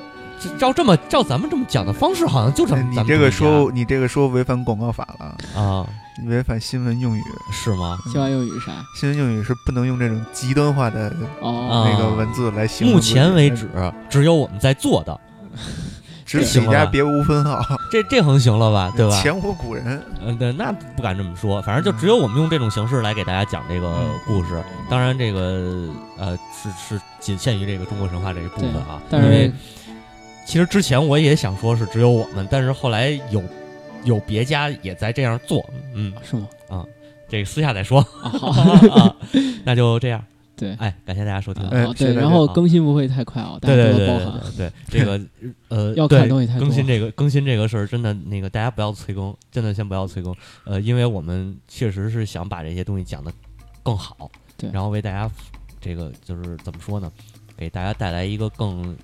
照这么照咱们这么讲的方式，好像就这么。你这个说你这个说违反广告法了啊！你违反新闻用语是吗？新闻用语啥？新闻用语是不能用这种极端化的那个文字来形容。目前为止，只有我们在做的，只起家别无分号，这这横行了吧？对吧？前无古人。嗯，对，那不敢这么说。反正就只有我们用这种形式来给大家讲这个故事。当然，这个呃是是仅限于这个中国神话这一部分啊，因为。其实之前我也想说是只有我们，但是后来有有别家也在这样做，嗯，是吗？啊，这个私下再说，啊，啊那就这样，对，哎，感谢大家收听。啊、对，然后更新不会太快啊，大家多多包涵。对，这个呃，要看东西太多。更新这个更新这个事儿，真的那个大家不要催更，真的先不要催更。呃，因为我们确实是想把这些东西讲得更好，对，然后为大家这个就是怎么说呢，给大家带来一个更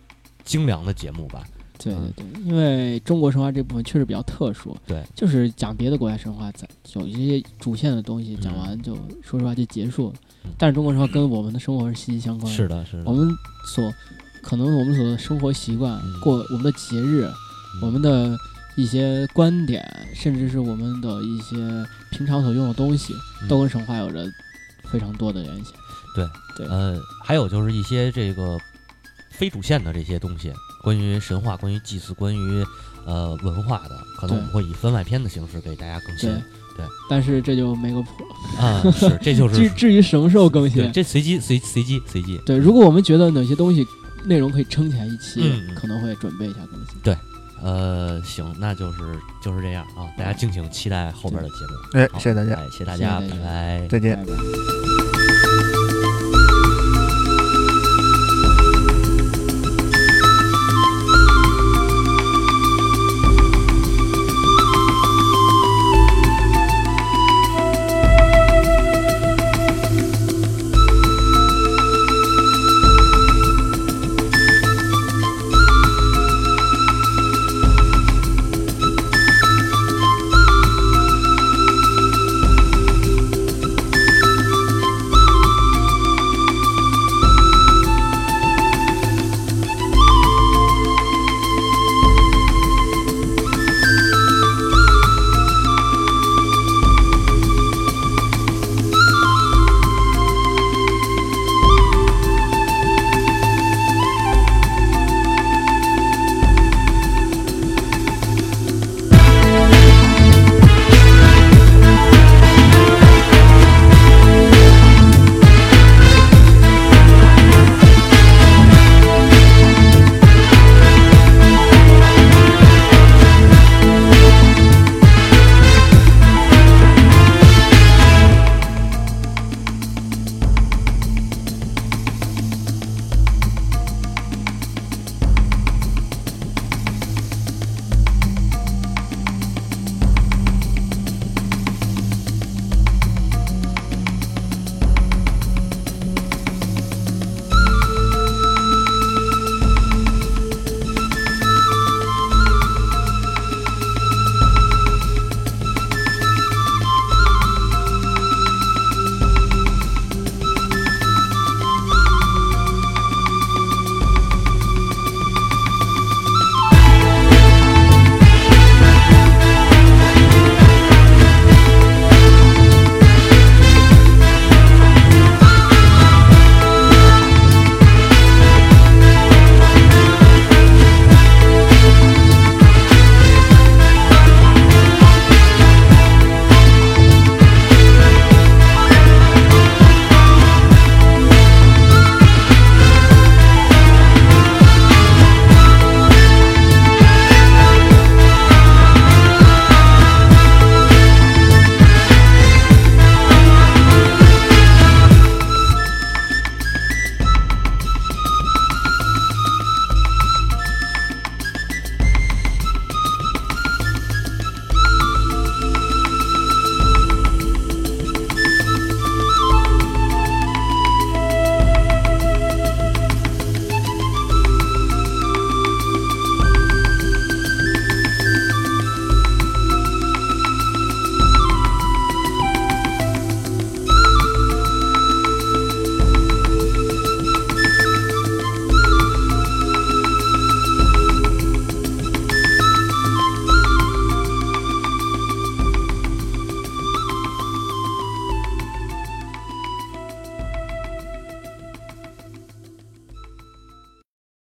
精良的节目吧。对对对，嗯、因为中国神话这部分确实比较特殊，对，就是讲别的国家神话，有一些主线的东西讲完就、嗯、说实话就结束了。但是中国神话跟我们的生活是息息相关的，是的，是的。我们所可能我们所的生活习惯、嗯、过我们的节日、嗯、我们的一些观点，甚至是我们的一些平常所用的东西，嗯、都跟神话有着非常多的联系。对对，呃，还有就是一些这个非主线的这些东西。关于神话，关于祭祀，关于呃文化的，可能我们会以番外篇的形式给大家更新。对，对，但是这就没个谱啊、嗯，是，这就是至至于什么时候更新，这随机随随机随机。对，如果我们觉得哪些东西内容可以撑起来一期，嗯、可能会准备一下更新。对，呃，行，那就是就是这样啊，大家敬请期待后边的节目。哎，谢谢大家，哎，谢谢大家，拜拜，再见。拜拜。